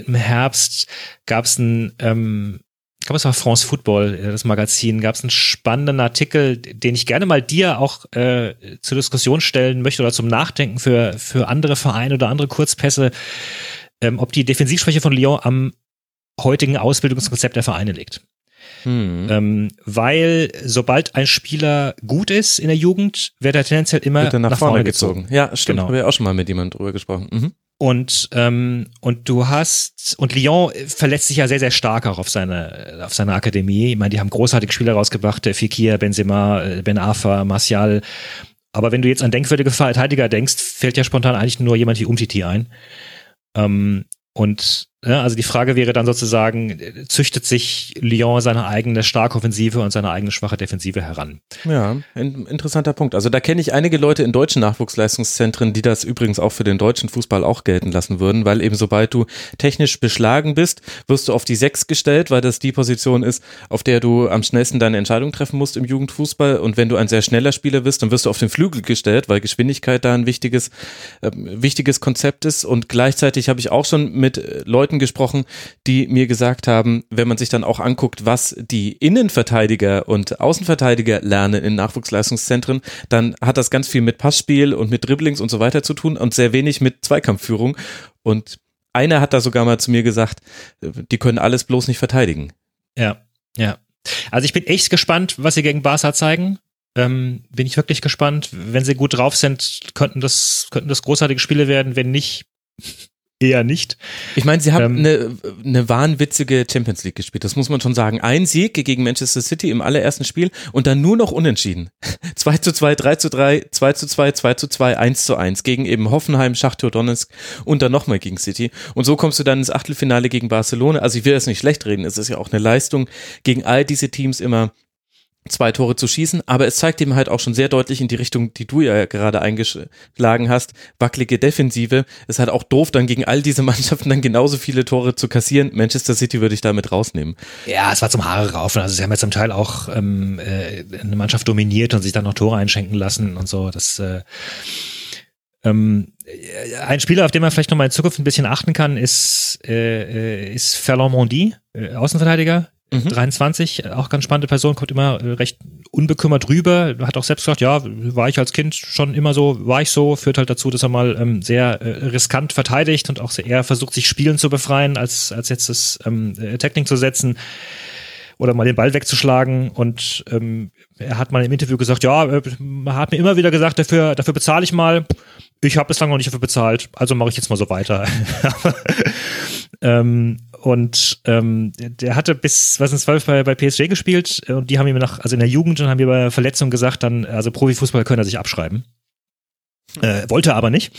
im Herbst, gab es ein, ähm, ich glaube, es war France Football, das Magazin, gab es einen spannenden Artikel, den ich gerne mal dir auch äh, zur Diskussion stellen möchte oder zum Nachdenken für für andere Vereine oder andere Kurzpässe, ähm, ob die Defensivschwäche von Lyon am heutigen Ausbildungskonzept der Vereine liegt. Hm. Ähm, weil sobald ein Spieler gut ist in der Jugend, wird er tendenziell immer er nach, nach vorne, vorne gezogen. gezogen. Ja, stimmt. Genau. Habe ich auch schon mal mit jemandem drüber gesprochen. Mhm. Und ähm, und du hast und Lyon verlässt sich ja sehr sehr stark auch auf seine auf seine Akademie. Ich meine, die haben großartige Spieler rausgebracht: Fekir, Benzema, Ben Arfa, Martial. Aber wenn du jetzt an denkwürdige Verteidiger denkst, fällt ja spontan eigentlich nur jemand wie Umtiti ein. Ähm, und Ja, also die Frage wäre dann sozusagen, züchtet sich Lyon seine eigene starke Offensive und seine eigene schwache Defensive heran? Ja, ein interessanter Punkt. Also da kenne ich einige Leute in deutschen Nachwuchsleistungszentren, die das übrigens auch für den deutschen Fußball auch gelten lassen würden, weil eben sobald du technisch beschlagen bist, wirst du auf die Sechs gestellt, weil das die Position ist, auf der du am schnellsten deine Entscheidung treffen musst im Jugendfußball, und wenn du ein sehr schneller Spieler bist, dann wirst du auf den Flügel gestellt, weil Geschwindigkeit da ein wichtiges, äh, wichtiges Konzept ist. Und gleichzeitig habe ich auch schon mit Leuten gesprochen, die mir gesagt haben, wenn man sich dann auch anguckt, was die Innenverteidiger und Außenverteidiger lernen in Nachwuchsleistungszentren, dann hat das ganz viel mit Passspiel und mit Dribblings und so weiter zu tun und sehr wenig mit Zweikampfführung. Und einer hat da sogar mal zu mir gesagt, die können alles bloß nicht verteidigen. Ja, ja. Also ich bin echt gespannt, was sie gegen Barca zeigen. Ähm, bin ich wirklich gespannt. Wenn sie gut drauf sind, könnten das, könnten das großartige Spiele werden. Wenn nicht, eher nicht. Ich meine, sie haben eine ähm, ne wahnwitzige Champions League gespielt, das muss man schon sagen. Ein Sieg gegen Manchester City im allerersten Spiel und dann nur noch unentschieden. zwei zu zwei, drei zu drei, zwei zu zwei, zwei zu zwei, eins zu eins gegen eben Hoffenheim, Schachtar Donetsk und dann nochmal gegen City. Und so kommst du dann ins Achtelfinale gegen Barcelona. Also ich will das nicht schlecht reden, es ist ja auch eine Leistung, gegen all diese Teams immer zwei Tore zu schießen, aber es zeigt eben halt auch schon sehr deutlich in die Richtung, die du ja gerade eingeschlagen hast, wackelige Defensive. Es ist halt auch doof, dann gegen all diese Mannschaften dann genauso viele Tore zu kassieren. Manchester City würde ich damit rausnehmen. Ja, es war zum Haare raufen. Also sie haben ja zum Teil auch ähm, äh, eine Mannschaft dominiert und sich dann noch Tore einschenken lassen und so. Das äh, ähm, ein Spieler, auf den man vielleicht nochmal in Zukunft ein bisschen achten kann, ist, äh, ist Ferland Mondi, äh, Außenverteidiger. dreiundzwanzig, auch ganz spannende Person, kommt immer recht unbekümmert rüber, hat auch selbst gesagt, ja, war ich als Kind schon immer so, war ich so, führt halt dazu, dass er mal ähm, sehr äh, riskant verteidigt und auch eher versucht, sich Spielen zu befreien, als, als jetzt das ähm, Tackling zu setzen oder mal den Ball wegzuschlagen. Und ähm, er hat mal im Interview gesagt, ja, äh, hat mir immer wieder gesagt, dafür, dafür bezahle ich mal. Ich habe bislang noch nicht dafür bezahlt, also mache ich jetzt mal so weiter. ähm, Und ähm, der hatte bis zweitausendzwölf bei, bei P S G gespielt und die haben ihm nach, also in der Jugend, und haben ihm bei Verletzung gesagt, dann, also Profifußballer können er sich abschreiben. Äh, wollte er aber nicht.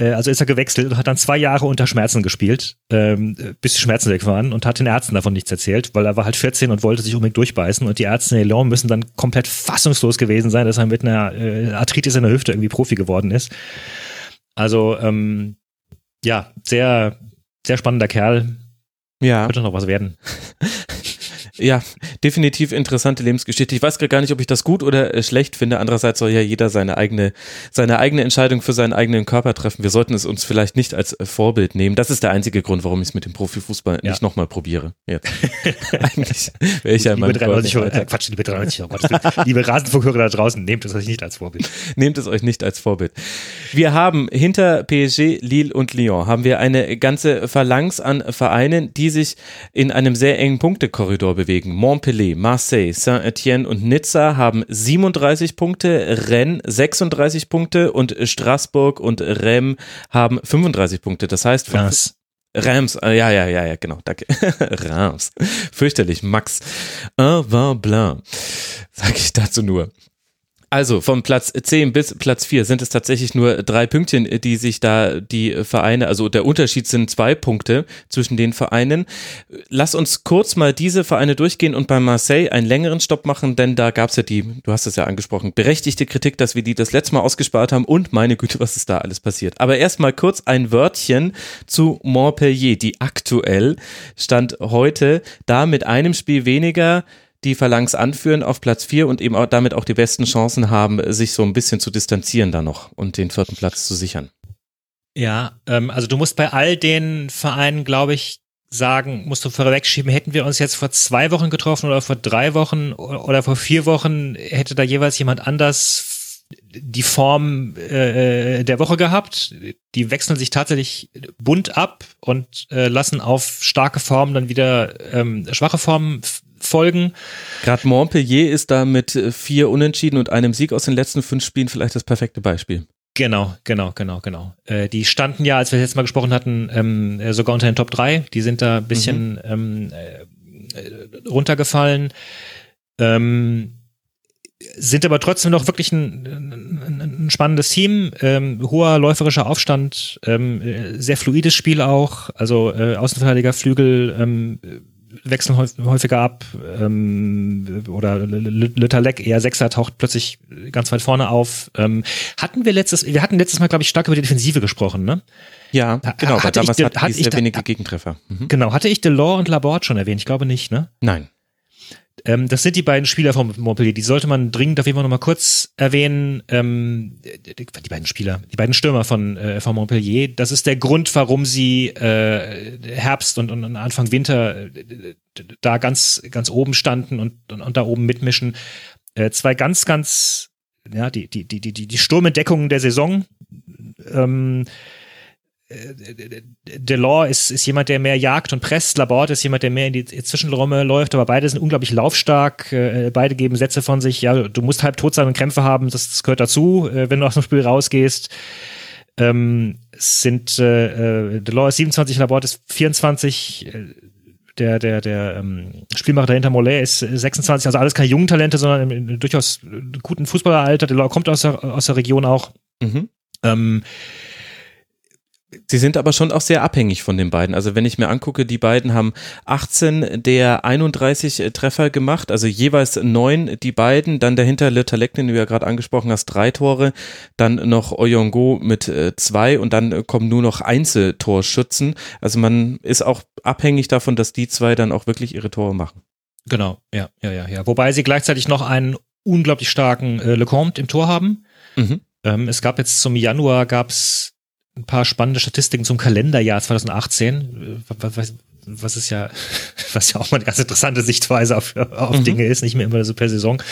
Äh, also ist er gewechselt und hat dann zwei Jahre unter Schmerzen gespielt, ähm, bis die Schmerzen weg waren, und hat den Ärzten davon nichts erzählt, weil er war halt vierzehn und wollte sich unbedingt durchbeißen, und die Ärzte in Lyon müssen dann komplett fassungslos gewesen sein, dass er mit einer äh, Arthritis in der Hüfte irgendwie Profi geworden ist. Also ähm, ja, sehr, sehr spannender Kerl. Ja. Könnte noch was werden. Ja, definitiv interessante Lebensgeschichte. Ich weiß gar nicht, ob ich das gut oder schlecht finde. Andererseits soll ja jeder seine eigene, seine eigene Entscheidung für seinen eigenen Körper treffen. Wir sollten es uns vielleicht nicht als Vorbild nehmen. Das ist der einzige Grund, warum ich es mit dem Profifußball ja. nicht nochmal probiere. Ja. Eigentlich wäre ich ja immer. Äh, Quatsch, liebe dreiundneunzig Euro. Liebe Rasenfunkhörer da draußen, nehmt es euch nicht als Vorbild. Nehmt es euch nicht als Vorbild. Wir haben hinter P S G, Lille und Lyon haben wir eine ganze Phalanx an Vereinen, die sich in einem sehr engen Punktekorridor bewegen. Montpellier, Marseille, Saint-Étienne und Nizza haben siebenunddreißig Punkte, Rennes sechsunddreißig Punkte und Straßburg und Rennes haben fünfunddreißig Punkte. Das heißt, von Reims. Reims, ja, ja, ja, ja, genau, danke. Reims. Fürchterlich, Max. Aber bla, sag ich dazu nur. Also von Platz zehn bis Platz vier sind es tatsächlich nur drei Pünktchen, die sich da die Vereine, also der Unterschied sind zwei Punkte zwischen den Vereinen. Lass uns kurz mal diese Vereine durchgehen und bei Marseille einen längeren Stopp machen, denn da gab es ja die, du hast es ja angesprochen, berechtigte Kritik, dass wir die das letzte Mal ausgespart haben, und meine Güte, was ist da alles passiert. Aber erstmal kurz ein Wörtchen zu Montpellier, die aktuell Stand heute da mit einem Spiel weniger die Phalanx anführen auf Platz vier und eben auch damit auch die besten Chancen haben, sich so ein bisschen zu distanzieren da noch und den vierten Platz zu sichern. Ja, ähm, also du musst bei all den Vereinen, glaube ich, sagen, musst du vorwegschieben, hätten wir uns jetzt vor zwei Wochen getroffen oder vor drei Wochen oder vor vier Wochen, hätte da jeweils jemand anders die Form äh, der Woche gehabt. Die wechseln sich tatsächlich bunt ab und äh, lassen auf starke Formen dann wieder ähm, schwache Formen folgen. Gerade Montpellier ist da mit vier Unentschieden und einem Sieg aus den letzten fünf Spielen vielleicht das perfekte Beispiel. Genau, genau, genau, genau. Äh, die standen ja, als wir das letzte Mal gesprochen hatten, ähm, sogar unter den Top drei. Die sind da ein bisschen mhm. ähm, äh, runtergefallen. Ähm, sind aber trotzdem noch wirklich ein, ein, ein, ein spannendes Team, ähm, hoher läuferischer Aufstand, ähm, sehr fluides Spiel auch, also äh, Außenverteidiger, Flügel, ähm, wechseln häufiger ab, ähm, oder Lütterleck, eher Sechser, taucht plötzlich ganz weit vorne auf. Ähm, hatten wir letztes, wir hatten letztes Mal, glaube ich, stark über die Defensive gesprochen, ne? Ja, genau, hatte damals ich, hatte hat ich sehr wenige Gegentreffer. Mhm. Genau, hatte ich Delort und Laborde schon erwähnt? Ich glaube nicht, ne? Nein. Ähm, das sind die beiden Spieler von Montpellier, die sollte man dringend auf jeden Fall nochmal kurz erwähnen. Ähm, die beiden Spieler, die beiden Stürmer von, äh, von Montpellier, das ist der Grund, warum sie äh, Herbst und, und Anfang Winter äh, da ganz, ganz oben standen und, und, und da oben mitmischen. Äh, zwei ganz, ganz, ja, die, die, die, die, die Sturmentdeckungen der Saison. Ähm, Delort ist, ist jemand, der mehr jagt und presst, Laborde ist jemand, der mehr in die Zwischenräume läuft, aber beide sind unglaublich laufstark, äh, beide geben Sätze von sich, ja, du musst halb tot sein und Krämpfe haben, das, das gehört dazu, äh, wenn du aus dem Spiel rausgehst. Ähm, sind äh, Delort ist siebenundzwanzig, Laborde ist vierundzwanzig, äh, der, der, der ähm, Spielmacher dahinter, Mollet, ist sechsundzwanzig, also alles keine jungen Talente, sondern im, im durchaus guten Fußballeralter. Delort kommt aus der, aus der Region auch. Mhm. Ähm, Sie sind aber schon auch sehr abhängig von den beiden. Also wenn ich mir angucke, die beiden haben achtzehn der einunddreißig Treffer gemacht, also jeweils neun die beiden, dann dahinter Lütterleck, den du ja gerade angesprochen hast, drei Tore, dann noch Oyongo mit zwei und dann kommen nur noch Einzeltorschützen. Also man ist auch abhängig davon, dass die zwei dann auch wirklich ihre Tore machen. Genau, ja, ja, ja, ja. Wobei sie gleichzeitig noch einen unglaublich starken äh, Lecomte im Tor haben. Mhm. Ähm, es gab jetzt zum Januar, gab es ein paar spannende Statistiken zum Kalenderjahr zwanzig achtzehn, was ist ja, was ja auch mal eine ganz interessante Sichtweise auf, auf mhm. Dinge ist, nicht mehr immer so per Saison.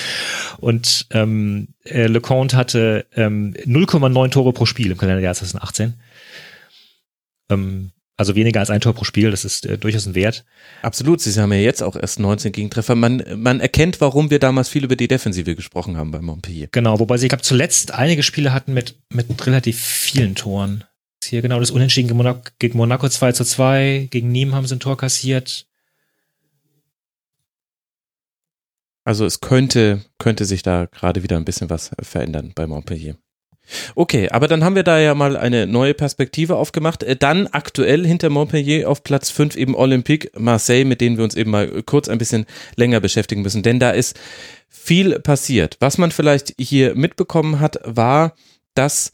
Und ähm, Lecomte hatte ähm, null Komma neun Tore pro Spiel im Kalenderjahr zwanzig achtzehn. Ähm, also weniger als ein Tor pro Spiel, das ist äh, durchaus ein Wert. Absolut, sie haben ja jetzt auch erst neunzehn Gegentreffer. Man, man erkennt, warum wir damals viel über die Defensive gesprochen haben bei Montpellier. Genau, wobei sie, ich glaube, zuletzt einige Spiele hatten mit, mit relativ vielen Toren. Hier genau das Unentschieden gegen Monaco, gegen Monaco zwei zu zwei, gegen Nîmes haben sie ein Tor kassiert. Also es könnte, könnte sich da gerade wieder ein bisschen was verändern bei Montpellier. Okay, aber dann haben wir da ja mal eine neue Perspektive aufgemacht. Dann aktuell hinter Montpellier auf Platz fünf eben Olympique Marseille, mit denen wir uns eben mal kurz ein bisschen länger beschäftigen müssen, denn da ist viel passiert. Was man vielleicht hier mitbekommen hat, war, dass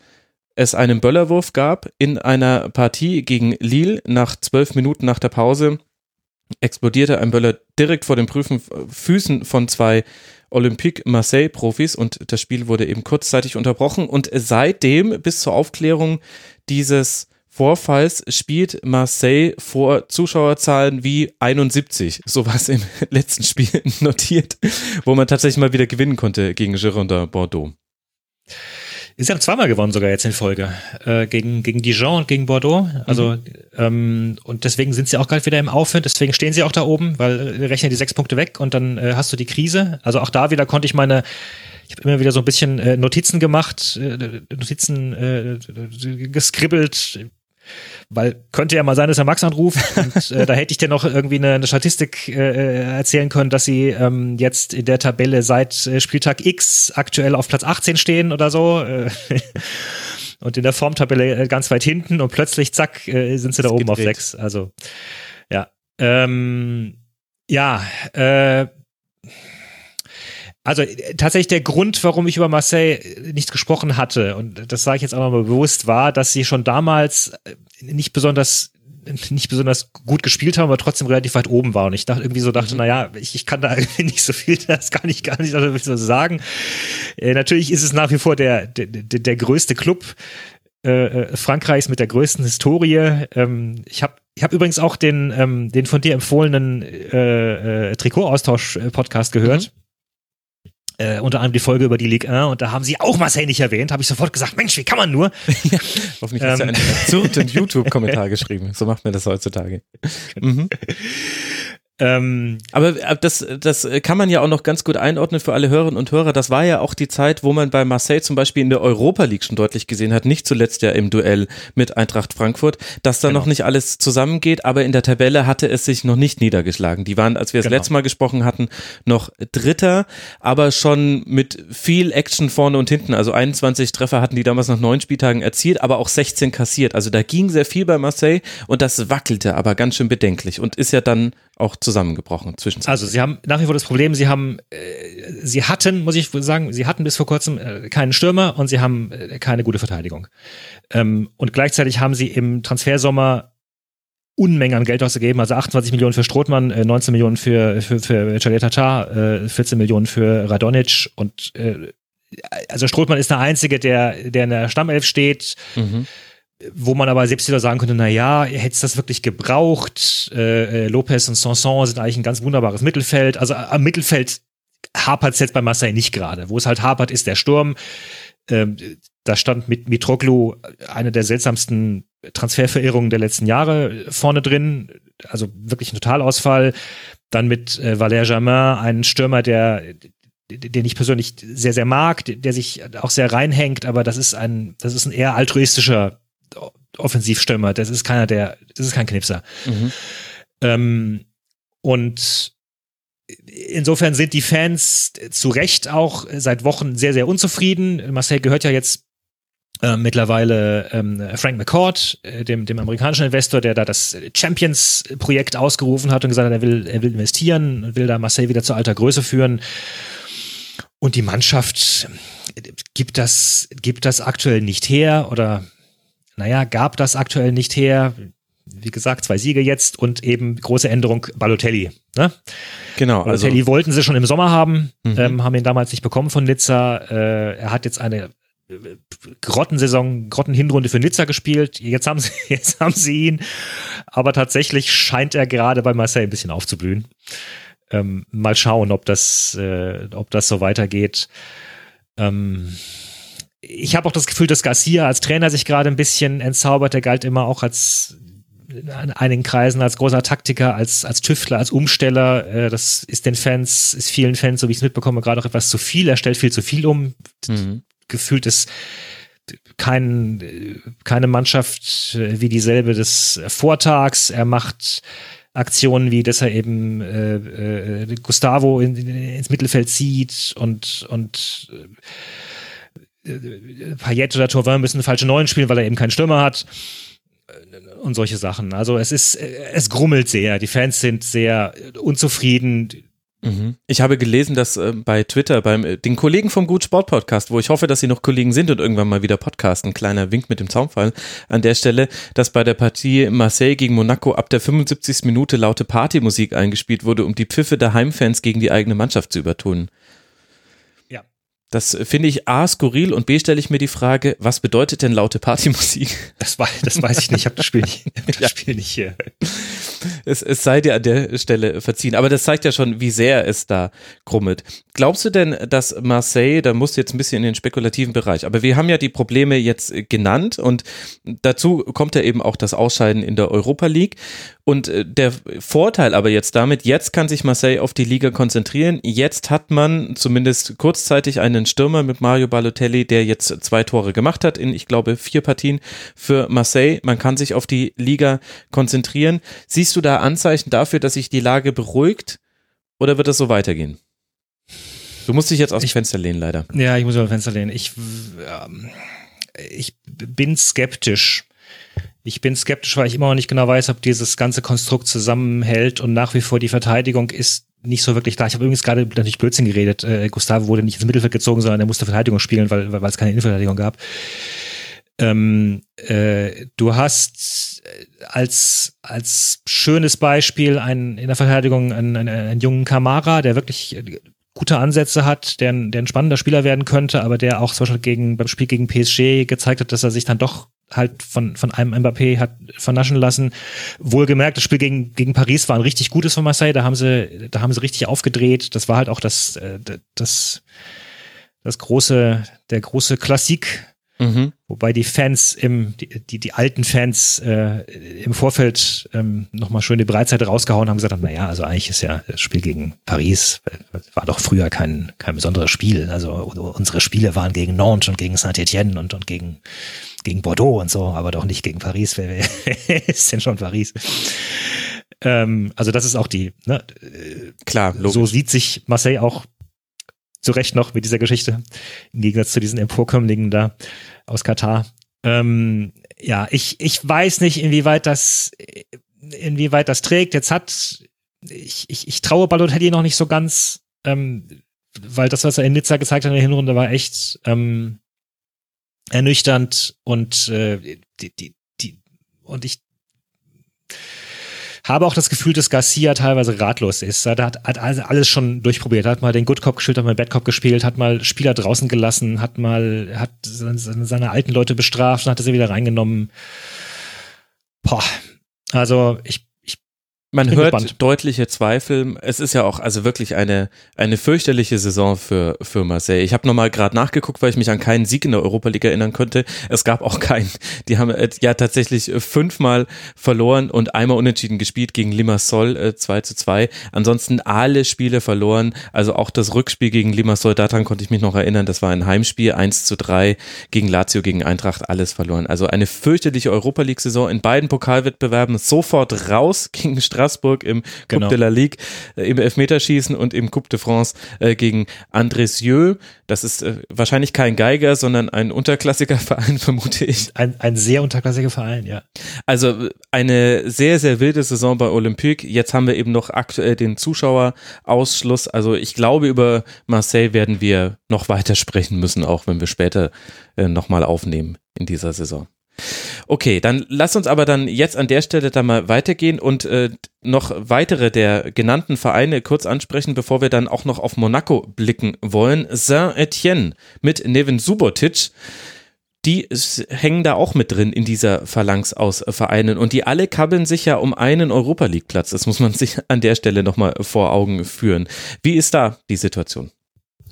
es einen Böllerwurf gab in einer Partie gegen Lille. Nach zwölf Minuten nach der Pause explodierte ein Böller direkt vor den prüfen Füßen von zwei Olympique Marseille-Profis und das Spiel wurde eben kurzzeitig unterbrochen. Und seitdem, bis zur Aufklärung dieses Vorfalls, spielt Marseille vor Zuschauerzahlen wie einundsiebzig, sowas im letzten Spiel notiert, wo man tatsächlich mal wieder gewinnen konnte gegen Girondins Bordeaux. Sie haben zweimal gewonnen sogar jetzt in Folge, äh, gegen, gegen Dijon und gegen Bordeaux, also mhm. ähm, und deswegen sind sie auch gerade wieder im Aufwind, deswegen stehen sie auch da oben, weil äh, rechnen die sechs Punkte weg und dann äh, hast du die Krise, also auch da wieder konnte ich meine, ich habe immer wieder so ein bisschen äh, Notizen gemacht, äh, Notizen äh, geskribbelt, weil könnte ja mal sein, dass er Max anruft und äh, da hätte ich dir noch irgendwie eine, eine Statistik äh, erzählen können, dass sie ähm, jetzt in der Tabelle seit äh, Spieltag X aktuell auf Platz achtzehn stehen oder so äh, und in der Formtabelle ganz weit hinten und plötzlich zack äh, sind sie da oben gedreht auf sechs. Also ja, ähm, ja, äh, also tatsächlich der Grund, warum ich über Marseille nicht gesprochen hatte, und das sage ich jetzt auch nochmal bewusst, war, dass sie schon damals nicht besonders nicht besonders gut gespielt haben, aber trotzdem relativ weit oben war. Und ich dachte irgendwie so, dachte, naja, ich, ich kann da irgendwie nicht so viel, das kann ich gar nicht so sagen. Äh, natürlich ist es nach wie vor der, der, der größte Club äh, Frankreichs mit der größten Historie. Ähm, ich habe Ich habe übrigens auch den, ähm, den von dir empfohlenen äh, äh, Trikot-Austausch-Podcast gehört. Mhm. Äh, unter anderem die Folge über die Ligue eins und da haben sie auch Marseille nicht erwähnt, habe ich sofort gesagt, Mensch, wie kann man nur? Ja, hoffentlich hast du einen absurden YouTube-Kommentar geschrieben, so macht man das heutzutage. Mhm. Ähm, aber das, das kann man ja auch noch ganz gut einordnen für alle Hörerinnen und Hörer. Das war ja auch die Zeit, wo man bei Marseille zum Beispiel in der Europa League schon deutlich gesehen hat, nicht zuletzt ja im Duell mit Eintracht Frankfurt, dass da genau. noch nicht alles zusammengeht, aber in der Tabelle hatte es sich noch nicht niedergeschlagen. Die waren, als wir das genau. letzte Mal gesprochen hatten, noch Dritter, aber schon mit viel Action vorne und hinten. Also einundzwanzig Treffer hatten die damals nach neun Spieltagen erzielt, aber auch sechzehn kassiert. Also da ging sehr viel bei Marseille und das wackelte aber ganz schön bedenklich und ist ja dann auch zusammengebrochen zwischenzeitlich. Also sie haben nach wie vor das Problem, sie haben, äh, sie hatten, muss ich sagen, sie hatten bis vor kurzem äh, keinen Stürmer und sie haben äh, keine gute Verteidigung. Ähm, und gleichzeitig haben sie im Transfersommer Unmengen an Geld ausgegeben, also achtundzwanzig Millionen für Strootmann, äh, neunzehn Millionen für für, für Chalet Tatar, äh, vierzehn Millionen für Radonic und äh, also Strootmann ist der Einzige, der, der in der Stammelf steht, mhm. wo man aber selbst wieder sagen könnte, naja, hätte es das wirklich gebraucht? Äh, Lopez und Sanson sind eigentlich ein ganz wunderbares Mittelfeld. Also am Mittelfeld hapert es jetzt bei Marseille nicht gerade. Wo es halt hapert, ist der Sturm. Ähm, da stand mit Mitroglou eine der seltsamsten Transferverirrungen der letzten Jahre vorne drin. Also wirklich ein Totalausfall. Dann mit äh, Valère Germain, einen Stürmer, der den ich persönlich sehr, sehr mag, der sich auch sehr reinhängt, aber das ist ein, das ist ein eher altruistischer Offensivstürmer, das ist keiner der, das ist kein Knipser. Mhm. Ähm, und insofern sind die Fans zu Recht auch seit Wochen sehr, sehr unzufrieden. Marseille gehört ja jetzt äh, mittlerweile ähm, Frank McCord, äh, dem, dem amerikanischen Investor, der da das Champions-Projekt ausgerufen hat und gesagt hat, er will, er will investieren und will da Marseille wieder zur alter Größe führen. Und die Mannschaft gibt das, gibt das aktuell nicht her oder naja, gab das aktuell nicht her. Wie gesagt, zwei Siege jetzt und eben große Änderung Balotelli. Ne? Genau. Balotelli also wollten sie schon im Sommer haben, mhm. ähm, haben ihn damals nicht bekommen von Nizza. Äh, er hat jetzt eine Grottensaison, Grottenhinrunde für Nizza gespielt. Jetzt haben sie, jetzt haben sie ihn. Aber tatsächlich scheint er gerade bei Marseille ein bisschen aufzublühen. Ähm, mal schauen, ob das, äh, ob das so weitergeht. Ähm, Ich habe auch das Gefühl, dass Garcia als Trainer sich gerade ein bisschen entzaubert. Der galt immer auch als in einigen Kreisen als großer Taktiker, als als Tüftler, als Umsteller. Das ist den Fans, ist vielen Fans, so wie ich es mitbekomme, gerade noch etwas zu viel. Er stellt viel zu viel um. Mhm. Gefühlt ist kein, keine Mannschaft wie dieselbe des Vortags. Er macht Aktionen wie, dass er eben äh, äh, Gustavo in, in, ins Mittelfeld zieht und und Payet oder Thauvin müssen falsche Neuen spielen, weil er eben keinen Stürmer hat und solche Sachen. Also es ist, es grummelt sehr. Die Fans sind sehr unzufrieden. Mhm. Ich habe gelesen, dass äh, bei Twitter, beim äh, den Kollegen vom Gut Sport Podcast, wo ich hoffe, dass sie noch Kollegen sind und irgendwann mal wieder podcasten, kleiner Wink mit dem Zaunfall an der Stelle, dass bei der Partie Marseille gegen Monaco ab der fünfundsiebzigsten Minute laute Partymusik eingespielt wurde, um die Pfiffe der Heimfans gegen die eigene Mannschaft zu übertönen. Das finde ich A, skurril und B, stelle ich mir die Frage, was bedeutet denn laute Partymusik? Das, war, das weiß ich nicht, ich habe das Spiel nicht, das ja. Spiel nicht hier. Es, es sei dir an der Stelle verziehen, aber das zeigt ja schon, wie sehr es da grummelt. Glaubst du denn, dass Marseille, da musst du jetzt ein bisschen in den spekulativen Bereich, aber wir haben ja die Probleme jetzt genannt und dazu kommt ja eben auch das Ausscheiden in der Europa League und der Vorteil aber jetzt damit, jetzt kann sich Marseille auf die Liga konzentrieren, jetzt hat man zumindest kurzzeitig eine einen Stürmer mit Mario Balotelli, der jetzt zwei Tore gemacht hat in, ich glaube, vier Partien für Marseille. Man kann sich auf die Liga konzentrieren. Siehst du da Anzeichen dafür, dass sich die Lage beruhigt oder wird das so weitergehen? Du musst dich jetzt aus dem Fenster lehnen, leider. Ja, ich muss aus dem Fenster lehnen. Ich, ähm, ich bin skeptisch. Ich bin skeptisch, weil ich immer noch nicht genau weiß, ob dieses ganze Konstrukt zusammenhält und nach wie vor die Verteidigung ist nicht so wirklich da. Ich habe übrigens gerade natürlich Blödsinn geredet. Äh, Gustavo wurde nicht ins Mittelfeld gezogen, sondern er musste Verteidigung spielen, weil weil es keine Innenverteidigung gab. Ähm, äh, du hast als als schönes Beispiel einen, in der Verteidigung einen, einen, einen jungen Kamara, der wirklich gute Ansätze hat, der, der ein spannender Spieler werden könnte, aber der auch zum Beispiel gegen, beim Spiel gegen P S G gezeigt hat, dass er sich dann doch halt von von einem Mbappé hat vernaschen lassen. Wohlgemerkt, das Spiel gegen gegen Paris war ein richtig gutes von Marseille, da haben sie da haben sie richtig aufgedreht. Das war halt auch das das das große der große Klassik Mhm. Wobei die Fans, im die, die, die alten Fans äh, im Vorfeld ähm, nochmal schön die Breitseite rausgehauen haben, gesagt haben, naja, also eigentlich ist ja das Spiel gegen Paris, war doch früher kein kein besonderes Spiel. Also unsere Spiele waren gegen Nantes und gegen Saint-Étienne und, und gegen, gegen Bordeaux und so, aber doch nicht gegen Paris. Wer, wer ist denn schon Paris? Ähm, also das ist auch die, ne, klar, logisch. So sieht sich Marseille auch zu Recht noch mit dieser Geschichte, im Gegensatz zu diesen Emporkömmlingen da aus Katar. Ähm, ja, ich, ich weiß nicht, inwieweit das, inwieweit das trägt. Jetzt hat, ich, ich, ich traue Balotelli noch nicht so ganz, ähm, weil das, was er in Nizza gezeigt hat in der Hinrunde, war echt ähm, ernüchternd und, äh, die, die, die, und ich habe auch das Gefühl, dass Garcia teilweise ratlos ist. Er hat, hat also alles schon durchprobiert. Er hat mal den Good Cop gespielt, hat mal den Bad Cop gespielt, hat mal Spieler draußen gelassen, hat mal hat seine, seine alten Leute bestraft und hat sie wieder reingenommen. Boah. Also ich, ich Man hört gespannt. Deutliche Zweifel. Es ist ja auch also wirklich eine, eine fürchterliche Saison für, für Marseille. Ich habe nochmal gerade nachgeguckt, weil ich mich an keinen Sieg in der Europa League erinnern konnte. Es gab auch keinen. Die haben ja tatsächlich fünfmal verloren und einmal unentschieden gespielt gegen Limassol äh, zwei zu zwei. Ansonsten alle Spiele verloren. Also auch das Rückspiel gegen Limassol, daran konnte ich mich noch erinnern. Das war ein Heimspiel, eins zu drei gegen Lazio, gegen Eintracht, alles verloren. Also eine fürchterliche Europa League Saison in beiden Pokalwettbewerben. Sofort raus gegen Straßburg. Straßburg im Coupe genau. de la Ligue, äh, im Elfmeterschießen und im Coupe de France äh, gegen Andressieux. Das ist äh, wahrscheinlich kein Geiger, sondern ein Unterklassikerverein, vermute ich. Ein, ein sehr unterklassiger Verein, ja. Also eine sehr, sehr wilde Saison bei Olympique. Jetzt haben wir eben noch aktuell den Zuschauerausschluss. Also ich glaube, über Marseille werden wir noch weiter sprechen müssen, auch wenn wir später äh, nochmal aufnehmen in dieser Saison. Okay, dann lass uns aber dann jetzt an der Stelle da mal weitergehen und äh, noch weitere der genannten Vereine kurz ansprechen, bevor wir dann auch noch auf Monaco blicken wollen. Saint-Étienne mit Neven Subotic, die hängen da auch mit drin in dieser Phalanx aus Vereinen und die alle kabbeln sich ja um einen Europa-League-Platz. Das muss man sich an der Stelle nochmal vor Augen führen. Wie ist da die Situation?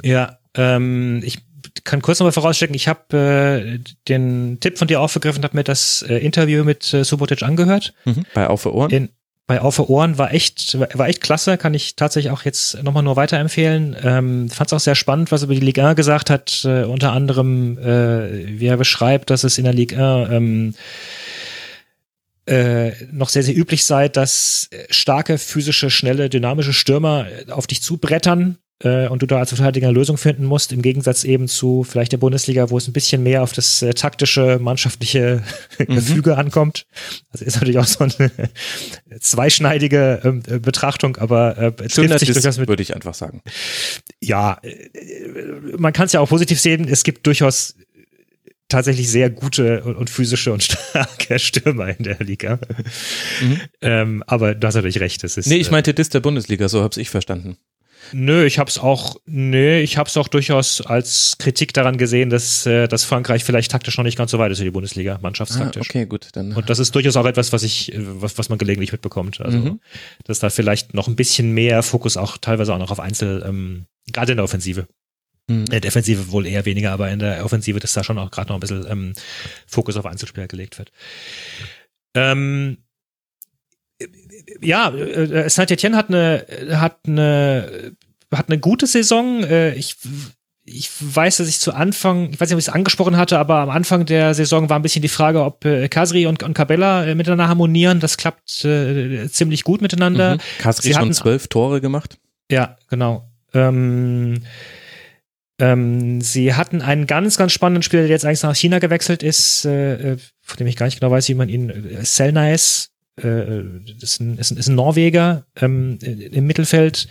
Ja, ähm, ich kann kurz nochmal vorausschicken, ich habe äh, den Tipp von dir aufgegriffen, habe mir das äh, Interview mit äh, Subotic angehört. Mhm, bei Auf für Ohren. Den, bei Auf für Ohren war echt, war, war echt klasse, kann ich tatsächlich auch jetzt nochmal nur weiterempfehlen. Ähm, fand es auch sehr spannend, was er über die Ligue eins gesagt hat, äh, unter anderem, äh, wie er beschreibt, dass es in der Ligue eins ähm, äh, noch sehr, sehr üblich sei, dass starke, physische, schnelle, dynamische Stürmer auf dich zubrettern. Und du da als Verteidiger eine Lösung finden musst, im Gegensatz eben zu vielleicht der Bundesliga, wo es ein bisschen mehr auf das äh, taktische, mannschaftliche mhm. Gefüge ankommt. Das ist natürlich auch so eine zweischneidige äh, Betrachtung, aber äh, es trifft sich durchaus mit, würde ich einfach sagen. Ja, man kann es ja auch positiv sehen, es gibt durchaus tatsächlich sehr gute und, und physische und starke Stürmer in der Liga. Mhm. Ähm, aber du hast natürlich recht. Das ist, nee, ich äh, meinte das der Bundesliga, so hab's ich verstanden. Nö, ich hab's auch, nee, ich hab's auch durchaus als Kritik daran gesehen, dass, dass Frankreich vielleicht taktisch noch nicht ganz so weit ist wie die Bundesliga, mannschaftstaktisch. Ah, okay, gut, dann. Und das ist durchaus auch etwas, was ich, was, was man gelegentlich mitbekommt. Also, mhm. dass da vielleicht noch ein bisschen mehr Fokus auch teilweise auch noch auf Einzel, ähm, gerade in der Offensive. Mhm. In der Defensive wohl eher weniger, aber in der Offensive, dass da schon auch gerade noch ein bisschen ähm, Fokus auf Einzelspieler gelegt wird. Ähm, Ja, Saint-Étienne hat eine hat eine hat eine gute Saison. Ich ich weiß, dass ich zu Anfang, ich weiß nicht, ob ich es angesprochen hatte, aber am Anfang der Saison war ein bisschen die Frage, ob Kasri und, und Cabella miteinander harmonieren. Das klappt äh, ziemlich gut miteinander. Mhm. Kasri schon zwölf Tore gemacht. Ja, genau. Ähm, ähm, sie hatten einen ganz, ganz spannenden Spieler, der jetzt eigentlich nach China gewechselt ist, äh, von dem ich gar nicht genau weiß, wie man ihn äh, Selnais. Ist ein, ist, ein, ist ein Norweger ähm, im Mittelfeld.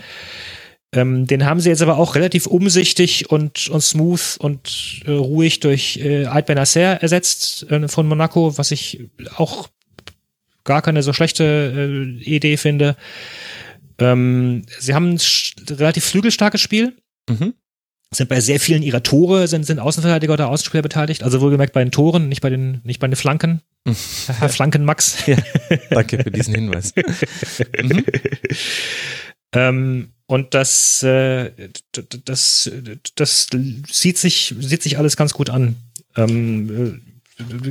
Ähm, den haben sie jetzt aber auch relativ umsichtig und, und smooth und äh, ruhig durch äh, Ait Ben Hacer ersetzt äh, von Monaco, was ich auch gar keine so schlechte äh, Idee finde. Ähm, sie haben ein sch- relativ flügelstarkes Spiel. Mhm. Sind bei sehr vielen ihrer Tore, sind, sind Außenverteidiger oder Außenspieler beteiligt. Also wohlgemerkt bei den Toren, nicht bei den, nicht bei den Flanken. Herr Flanken-Max. Ja, danke für diesen Hinweis. Mhm. ähm, und das, äh, das, das, das sieht sich, sieht sich alles ganz gut an. Ähm,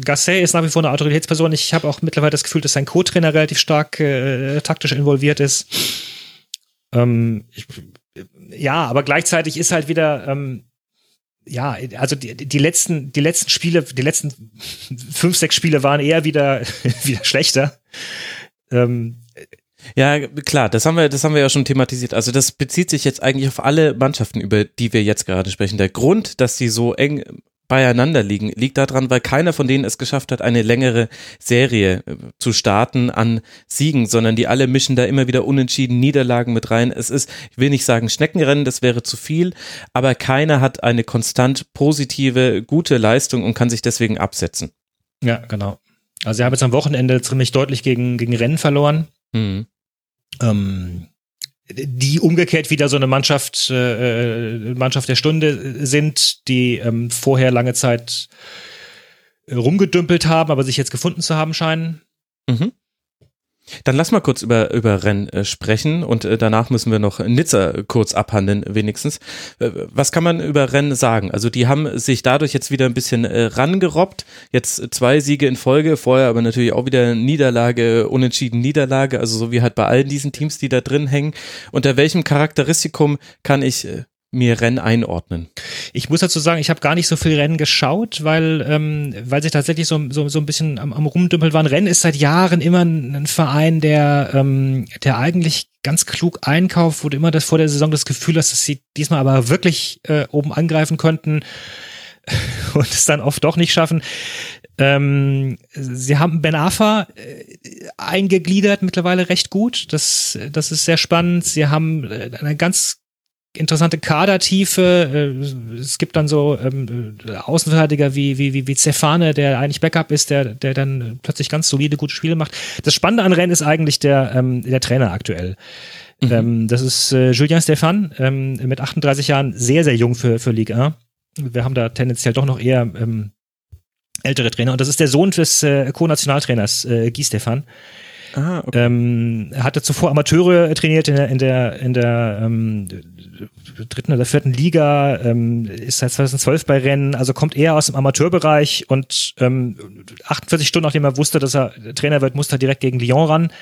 Gasset ist nach wie vor eine Autoritätsperson. Ich habe auch mittlerweile das Gefühl, dass sein Co-Trainer relativ stark äh, taktisch involviert ist. Ähm, ich, ja, aber gleichzeitig ist halt wieder, ähm, ja, also die, die letzten, die letzten Spiele, die letzten fünf, sechs Spiele waren eher wieder, wieder schlechter. Ähm, Ja, klar, das haben wir, das haben wir ja schon thematisiert. Also das bezieht sich jetzt eigentlich auf alle Mannschaften, über die wir jetzt gerade sprechen. Der Grund, dass sie so eng beieinander liegen, liegt daran, weil keiner von denen es geschafft hat, eine längere Serie zu starten an Siegen, sondern die alle mischen da immer wieder Unentschieden, Niederlagen mit rein. Es ist, ich will nicht sagen Schneckenrennen, das wäre zu viel, aber keiner hat eine konstant positive, gute Leistung und kann sich deswegen absetzen. Ja, genau. Also sie haben jetzt am Wochenende ziemlich deutlich gegen, gegen Rennes verloren. Mhm. Ähm, die umgekehrt wieder so eine Mannschaft, äh, Mannschaft der Stunde sind, die ähm, vorher lange Zeit rumgedümpelt haben, aber sich jetzt gefunden zu haben scheinen. Mhm. Dann lass mal kurz über, über Rennes sprechen und danach müssen wir noch Nizza kurz abhandeln wenigstens. Was kann man über Rennes sagen? Also die haben sich dadurch jetzt wieder ein bisschen rangerobbt, jetzt zwei Siege in Folge, vorher aber natürlich auch wieder Niederlage, Unentschieden, Niederlage, also so wie halt bei all diesen Teams, die da drin hängen. Unter welchem Charakteristikum kann ich mir Rennes einordnen? Ich muss dazu sagen, ich habe gar nicht so viel Rennes geschaut, weil ähm, weil sie tatsächlich so, so, so ein bisschen am, am Rumdümpeln waren. Rennes ist seit Jahren immer ein, ein Verein, der ähm, der eigentlich ganz klug einkauft, wo du immer das, vor der Saison das Gefühl hast, dass sie diesmal aber wirklich äh, oben angreifen könnten und es dann oft doch nicht schaffen. Ähm, sie haben Ben Arfa äh, eingegliedert, mittlerweile recht gut. Das, das ist sehr spannend. Sie haben äh, eine ganz interessante Kadertiefe. Es gibt dann so ähm, Außenverteidiger wie wie wie wie Zefane, der eigentlich Backup ist, der der dann plötzlich ganz solide gute Spiele macht. Das Spannende an Rennes ist eigentlich der ähm, der Trainer aktuell. Mhm. Ähm, das ist äh, Julien Stéphan, ähm, mit achtunddreißig Jahren, sehr sehr jung für für Ligue eins. Wir haben da tendenziell doch noch eher ähm, ältere Trainer und das ist der Sohn des äh, Co-Nationaltrainers äh, Guy Stéphan. Ah, okay. Ähm, hatte zuvor Amateure trainiert in der in der, in der ähm, dritten oder vierten Liga, ähm, ist seit zweitausendzwölf bei Rennes, also kommt eher aus dem Amateurbereich und ähm, achtundvierzig Stunden, nachdem er wusste, dass er Trainer wird, musste er direkt gegen Lyon ran,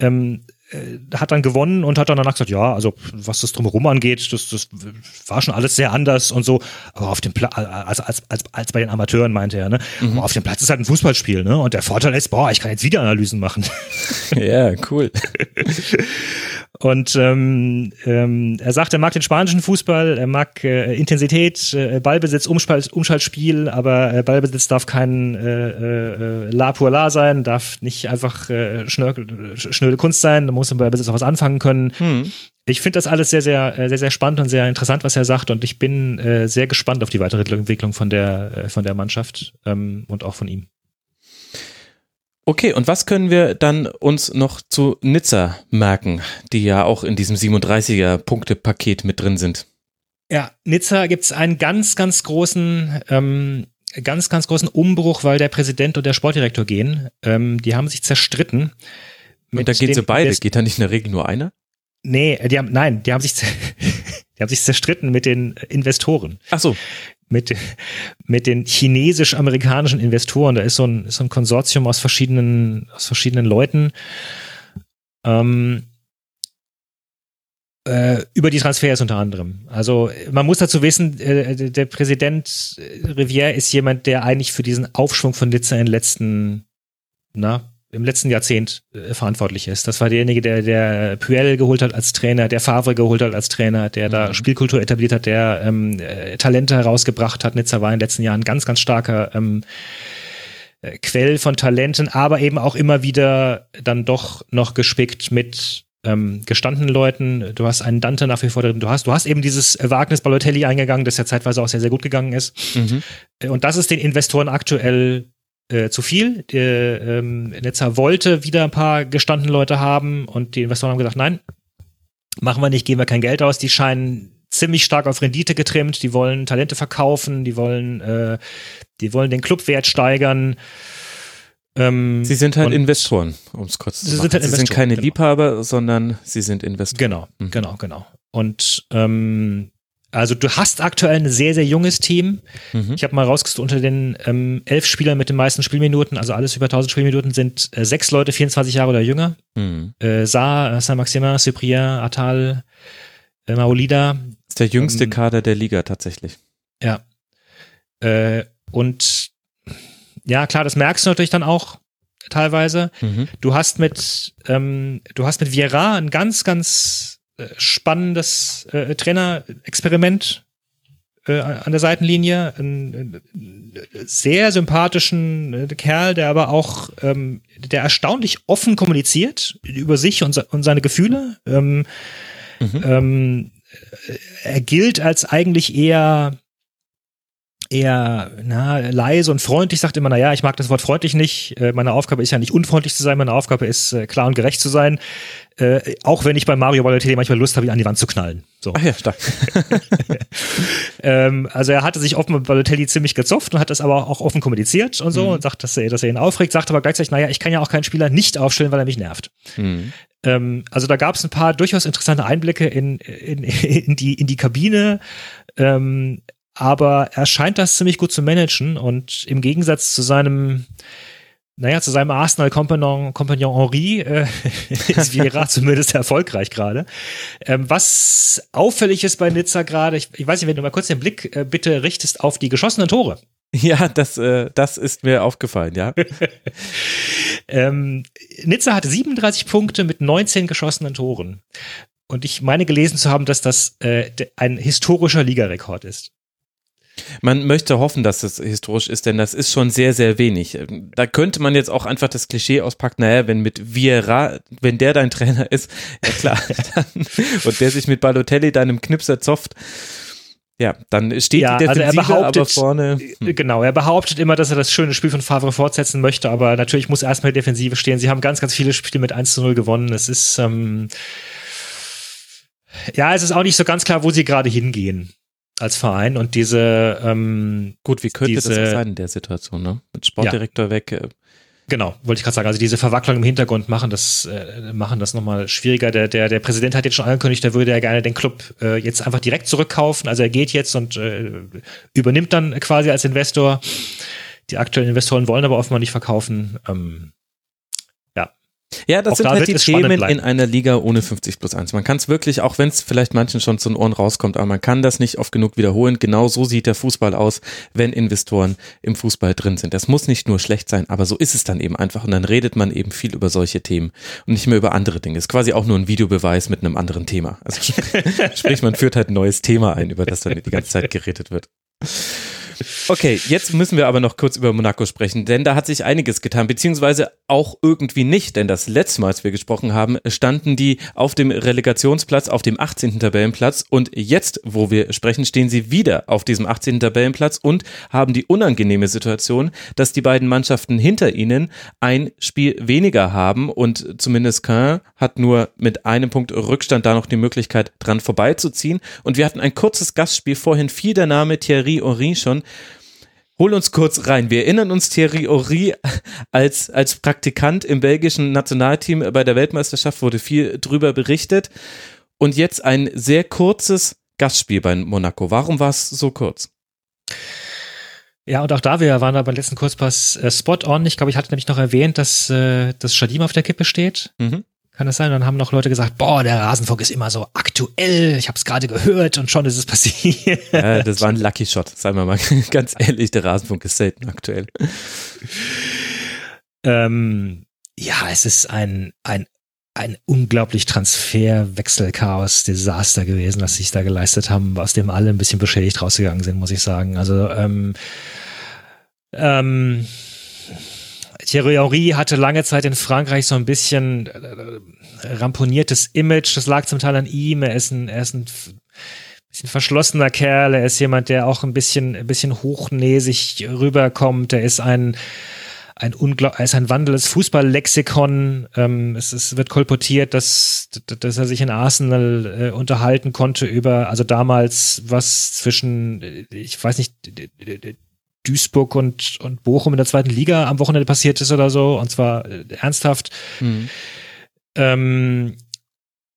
ähm, äh, hat dann gewonnen und hat dann danach gesagt, ja, also was das drumherum angeht, das, das war schon alles sehr anders und so, aber auf dem Pla- also als, als, als bei den Amateuren, meinte er, ne? Mhm. Aber auf dem Platz ist halt ein Fußballspiel, ne? Und der Vorteil ist, boah, ich kann jetzt Videoanalysen machen. Ja, cool. Und ähm, ähm, er sagt, er mag den spanischen Fußball, er mag äh, Intensität, äh, Ballbesitz, Umschalt, Umschaltspiel, aber äh, Ballbesitz darf kein äh, äh, La pour La sein, darf nicht einfach äh, schnörkel, schnöde Kunst sein, da muss im Ballbesitz auch was anfangen können. Hm. Ich finde das alles sehr, sehr, sehr, sehr spannend und sehr interessant, was er sagt, und ich bin äh, sehr gespannt auf die weitere Entwicklung von der, äh, von der Mannschaft ähm, und auch von ihm. Okay, und was können wir dann uns noch zu Nizza merken, die ja auch in diesem siebenunddreißiger-Punkte-Paket mit drin sind? Ja, Nizza gibt's einen ganz, ganz großen, ähm, ganz, ganz großen Umbruch, weil der Präsident und der Sportdirektor gehen. Ähm, die haben sich zerstritten. Und da gehen sie beide. Des- Geht da nicht in der Regel nur einer? Nee, die haben, nein, die haben sich, die haben sich zerstritten mit den Investoren. Ach so. Mit, mit den chinesisch-amerikanischen Investoren. Da ist so ein, so ein Konsortium aus verschiedenen, aus verschiedenen Leuten. Ähm, äh, über die Transfers unter anderem. Also man muss dazu wissen, äh, der Präsident Rivière ist jemand, der eigentlich für diesen Aufschwung von Nizza in den letzten, na, im letzten Jahrzehnt äh, verantwortlich ist. Das war derjenige, der, der Puel geholt hat als Trainer, der Favre geholt hat als Trainer, der da Spielkultur etabliert hat, der ähm, äh, Talente herausgebracht hat. Nizza war in den letzten Jahren ganz, ganz starker ähm, äh, Quell von Talenten, aber eben auch immer wieder dann doch noch gespickt mit ähm, gestandenen Leuten. Du hast einen Dante nach wie vor drin. Du hast, du hast eben dieses Wagnis Balotelli eingegangen, das ja zeitweise auch sehr, sehr gut gegangen ist. Mhm. Und das ist den Investoren aktuell Äh, zu viel. Äh, ähm, Nizza wollte wieder ein paar gestandene Leute haben und die Investoren haben gesagt, nein, machen wir nicht, geben wir kein Geld aus. Die scheinen ziemlich stark auf Rendite getrimmt, die wollen Talente verkaufen, die wollen, äh, die wollen den Clubwert steigern. Ähm, sie sind halt Investoren, um es kurz zu sagen. Sie sind, halt sie sind keine genau. Liebhaber, sondern sie sind Investoren. Genau, mhm. genau, genau. Und ähm, Also du hast aktuell ein sehr, sehr junges Team. Mhm. Ich habe mal rausgesucht, unter den ähm, elf Spielern mit den meisten Spielminuten, also alles über tausend Spielminuten, sind äh, sechs Leute vierundzwanzig Jahre oder jünger. Mhm. Äh, Saar, Saint-Maximin, Cyprien, Atal, äh, Maolida. Das ist der jüngste ähm, Kader der Liga tatsächlich. Ja. Äh, und ja, klar, das merkst du natürlich dann auch teilweise. Mhm. Du hast mit ähm, du hast mit Vieira ein ganz, ganz spannendes äh, Trainerexperiment äh, an der Seitenlinie. Ein, ein sehr sympathischen äh, Kerl, der aber auch, ähm, der erstaunlich offen kommuniziert über sich und, und seine Gefühle. Ähm, mhm. ähm, er gilt als eigentlich eher eher na, leise und freundlich, sagt immer, naja, ich mag das Wort freundlich nicht, meine Aufgabe ist ja nicht unfreundlich zu sein, meine Aufgabe ist klar und gerecht zu sein, äh, auch wenn ich bei Mario Balotelli manchmal Lust habe, ihn an die Wand zu knallen. So. Ach ja, stark. ähm, also er hatte sich offen mit Balotelli ziemlich gezopft und hat das aber auch offen kommuniziert und so mhm. und sagt, dass er, dass er ihn aufregt, sagt aber gleichzeitig, naja, ich kann ja auch keinen Spieler nicht aufstellen, weil er mich nervt. Mhm. Ähm, also da gab es ein paar durchaus interessante Einblicke in, in, in, die, in die Kabine, ähm, aber er scheint das ziemlich gut zu managen und im Gegensatz zu seinem, naja, zu seinem Arsenal-Kompagnon Kompagnon Henry äh, ist Vieira zumindest erfolgreich gerade. Ähm, was auffällig ist bei Nizza gerade, ich, ich weiß nicht, wenn du mal kurz den Blick äh, bitte richtest auf die geschossenen Tore. Ja, das, äh, das ist mir aufgefallen, ja. ähm, Nizza hatte siebenunddreißig Punkte mit neunzehn geschossenen Toren. Und ich meine gelesen zu haben, dass das äh, ein historischer Ligarekord ist. Man möchte hoffen, dass es historisch ist, denn das ist schon sehr, sehr wenig. Da könnte man jetzt auch einfach das Klischee auspacken, naja, wenn mit Vieira, wenn der dein Trainer ist, ja klar, dann, und der sich mit Balotelli deinem Knipser zopft, ja, dann steht ja, die Defensive, also er aber vorne. Hm. Genau, er behauptet immer, dass er das schöne Spiel von Favre fortsetzen möchte, aber natürlich muss erstmal die Defensive stehen. Sie haben ganz, ganz viele Spiele mit eins zu null gewonnen. Es ist, ähm, ja, es ist auch nicht so ganz klar, wo sie gerade hingehen als Verein und diese ähm, gut, wie könnte diese, das sein in der Situation, ne? Mit Sportdirektor ja. weg. Äh. Genau, wollte ich gerade sagen. Also diese Verwacklung im Hintergrund machen das äh, machen das nochmal schwieriger. Der, der, der Präsident hat jetzt schon angekündigt, da würde er gerne den Club äh, jetzt einfach direkt zurückkaufen. Also er geht jetzt und äh, übernimmt dann quasi als Investor. Die aktuellen Investoren wollen aber offenbar nicht verkaufen. Ähm, Ja, das auch sind da halt die Themen in einer Liga ohne fünfzig plus eins. Man kann es wirklich, auch wenn es vielleicht manchen schon zu den Ohren rauskommt, aber man kann das nicht oft genug wiederholen. Genau so sieht der Fußball aus, wenn Investoren im Fußball drin sind. Das muss nicht nur schlecht sein, aber so ist es dann eben einfach. Und dann redet man eben viel über solche Themen und nicht mehr über andere Dinge. Ist quasi auch nur ein Videobeweis mit einem anderen Thema. Also sprich, man führt halt ein neues Thema ein, über das dann die ganze Zeit geredet wird. Okay, jetzt müssen wir aber noch kurz über Monaco sprechen, denn da hat sich einiges getan, beziehungsweise auch irgendwie nicht, denn das letzte Mal, als wir gesprochen haben, standen die auf dem Relegationsplatz, auf dem achtzehnten Tabellenplatz und jetzt, wo wir sprechen, stehen sie wieder auf diesem achtzehnten Tabellenplatz und haben die unangenehme Situation, dass die beiden Mannschaften hinter ihnen ein Spiel weniger haben und zumindest Caen hat nur mit einem Punkt Rückstand da noch die Möglichkeit, dran vorbeizuziehen und wir hatten ein kurzes Gastspiel, vorhin fiel der Name Thierry Henry schon. Hol uns kurz rein. Wir erinnern uns Thierry Henry als, als Praktikant im belgischen Nationalteam bei der Weltmeisterschaft, wurde viel drüber berichtet. Und jetzt ein sehr kurzes Gastspiel bei Monaco. Warum war es so kurz? Ja, und auch da, wir waren da beim letzten Kurzpass äh, spot on. Ich glaube, ich hatte nämlich noch erwähnt, dass äh, das Schadim auf der Kippe steht. Mhm. Kann das sein? Dann haben noch Leute gesagt, boah, der Rasenfunk ist immer so aktuell, ich habe es gerade gehört und schon ist es passiert. Ja, das war ein Lucky Shot, sagen wir mal ganz ehrlich, der Rasenfunk ist selten aktuell. Ähm, ja, es ist ein, ein, ein unglaublich Transferwechselchaos-Desaster gewesen, was sich da geleistet haben, aus dem alle ein bisschen beschädigt rausgegangen sind, muss ich sagen. Also, ähm, ähm, Thierry Henry hatte lange Zeit in Frankreich so ein bisschen ramponiertes Image, das lag zum Teil an ihm, er ist ein, er ist ein bisschen verschlossener Kerl, er ist jemand, der auch ein bisschen, ein bisschen hochnäsig rüberkommt, er ist ein, ein, unglaub, er ist ein wandelndes Fußballlexikon, ähm, es, es wird kolportiert, dass, dass er sich in Arsenal äh, unterhalten konnte über, also damals was zwischen, ich weiß nicht, Duisburg und, und Bochum in der zweiten Liga am Wochenende passiert ist oder so, und zwar äh, ernsthaft. Mhm. Ähm,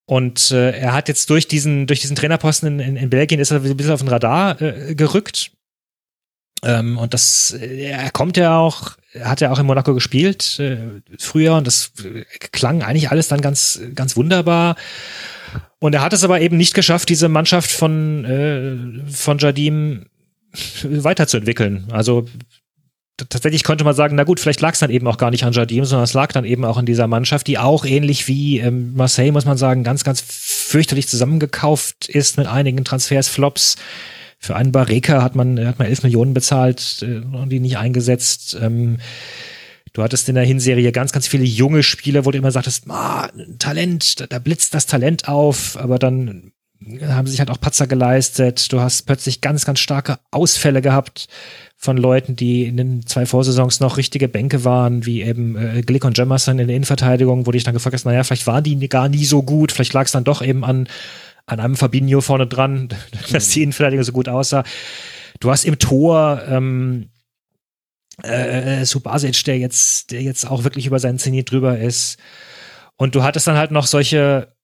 Und äh, er hat jetzt durch diesen, durch diesen Trainerposten in, in, in Belgien ist er ein bisschen auf den Radar äh, gerückt. Ähm, und das, er kommt ja auch, hat ja auch in Monaco gespielt äh, früher und das klang eigentlich alles dann ganz, ganz wunderbar. Und er hat es aber eben nicht geschafft, diese Mannschaft von, äh, von Jardim weiterzuentwickeln. Also tatsächlich konnte man sagen, na gut, vielleicht lag es dann eben auch gar nicht an Jardim, sondern es lag dann eben auch in dieser Mannschaft, die auch ähnlich wie ähm, Marseille, muss man sagen, ganz, ganz fürchterlich zusammengekauft ist mit einigen Transfers, Flops. Für einen Barreca hat man hat man elf Millionen bezahlt äh, und die nicht eingesetzt. Ähm, du hattest in der Hinserie ganz, ganz viele junge Spieler, wo du immer sagtest, ah, Talent, da, da blitzt das Talent auf, aber dann haben sie sich halt auch Patzer geleistet. Du hast plötzlich ganz, ganz starke Ausfälle gehabt von Leuten, die in den zwei Vorsaisons noch richtige Bänke waren, wie eben äh, Glick und Jemerson in der Innenverteidigung, wo du dich dann gefragt hast, naja, vielleicht waren die gar nie so gut, vielleicht lag es dann doch eben an, an einem Fabinho vorne dran, dass die Innenverteidigung so gut aussah. Du hast im Tor ähm, äh, Subasic, der jetzt, der jetzt auch wirklich über seinen Zenit drüber ist. Und du hattest dann halt noch solche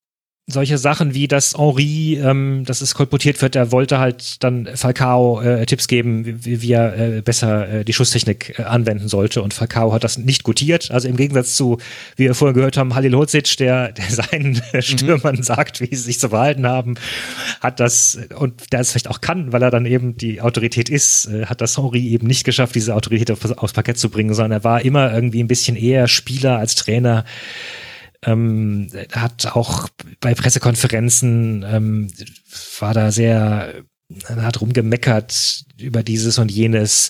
solche Sachen wie, dass Henry, ähm, dass es kolportiert wird, er wollte halt dann Falcao äh, Tipps geben, wie, wie er äh, besser äh, die Schusstechnik äh, anwenden sollte. Und Falcao hat das nicht gutiert. Also im Gegensatz zu, wie wir vorher gehört haben, Halilhodžić, der, der seinen mhm. Stürmern sagt, wie sie sich zu verhalten haben, hat das, und der es vielleicht auch kann, weil er dann eben die Autorität ist, äh, hat das Henry eben nicht geschafft, diese Autorität auf, aufs Parkett zu bringen, sondern er war immer irgendwie ein bisschen eher Spieler als Trainer. Ähm, hat auch bei Pressekonferenzen ähm, war da sehr, hat rumgemeckert über dieses und jenes.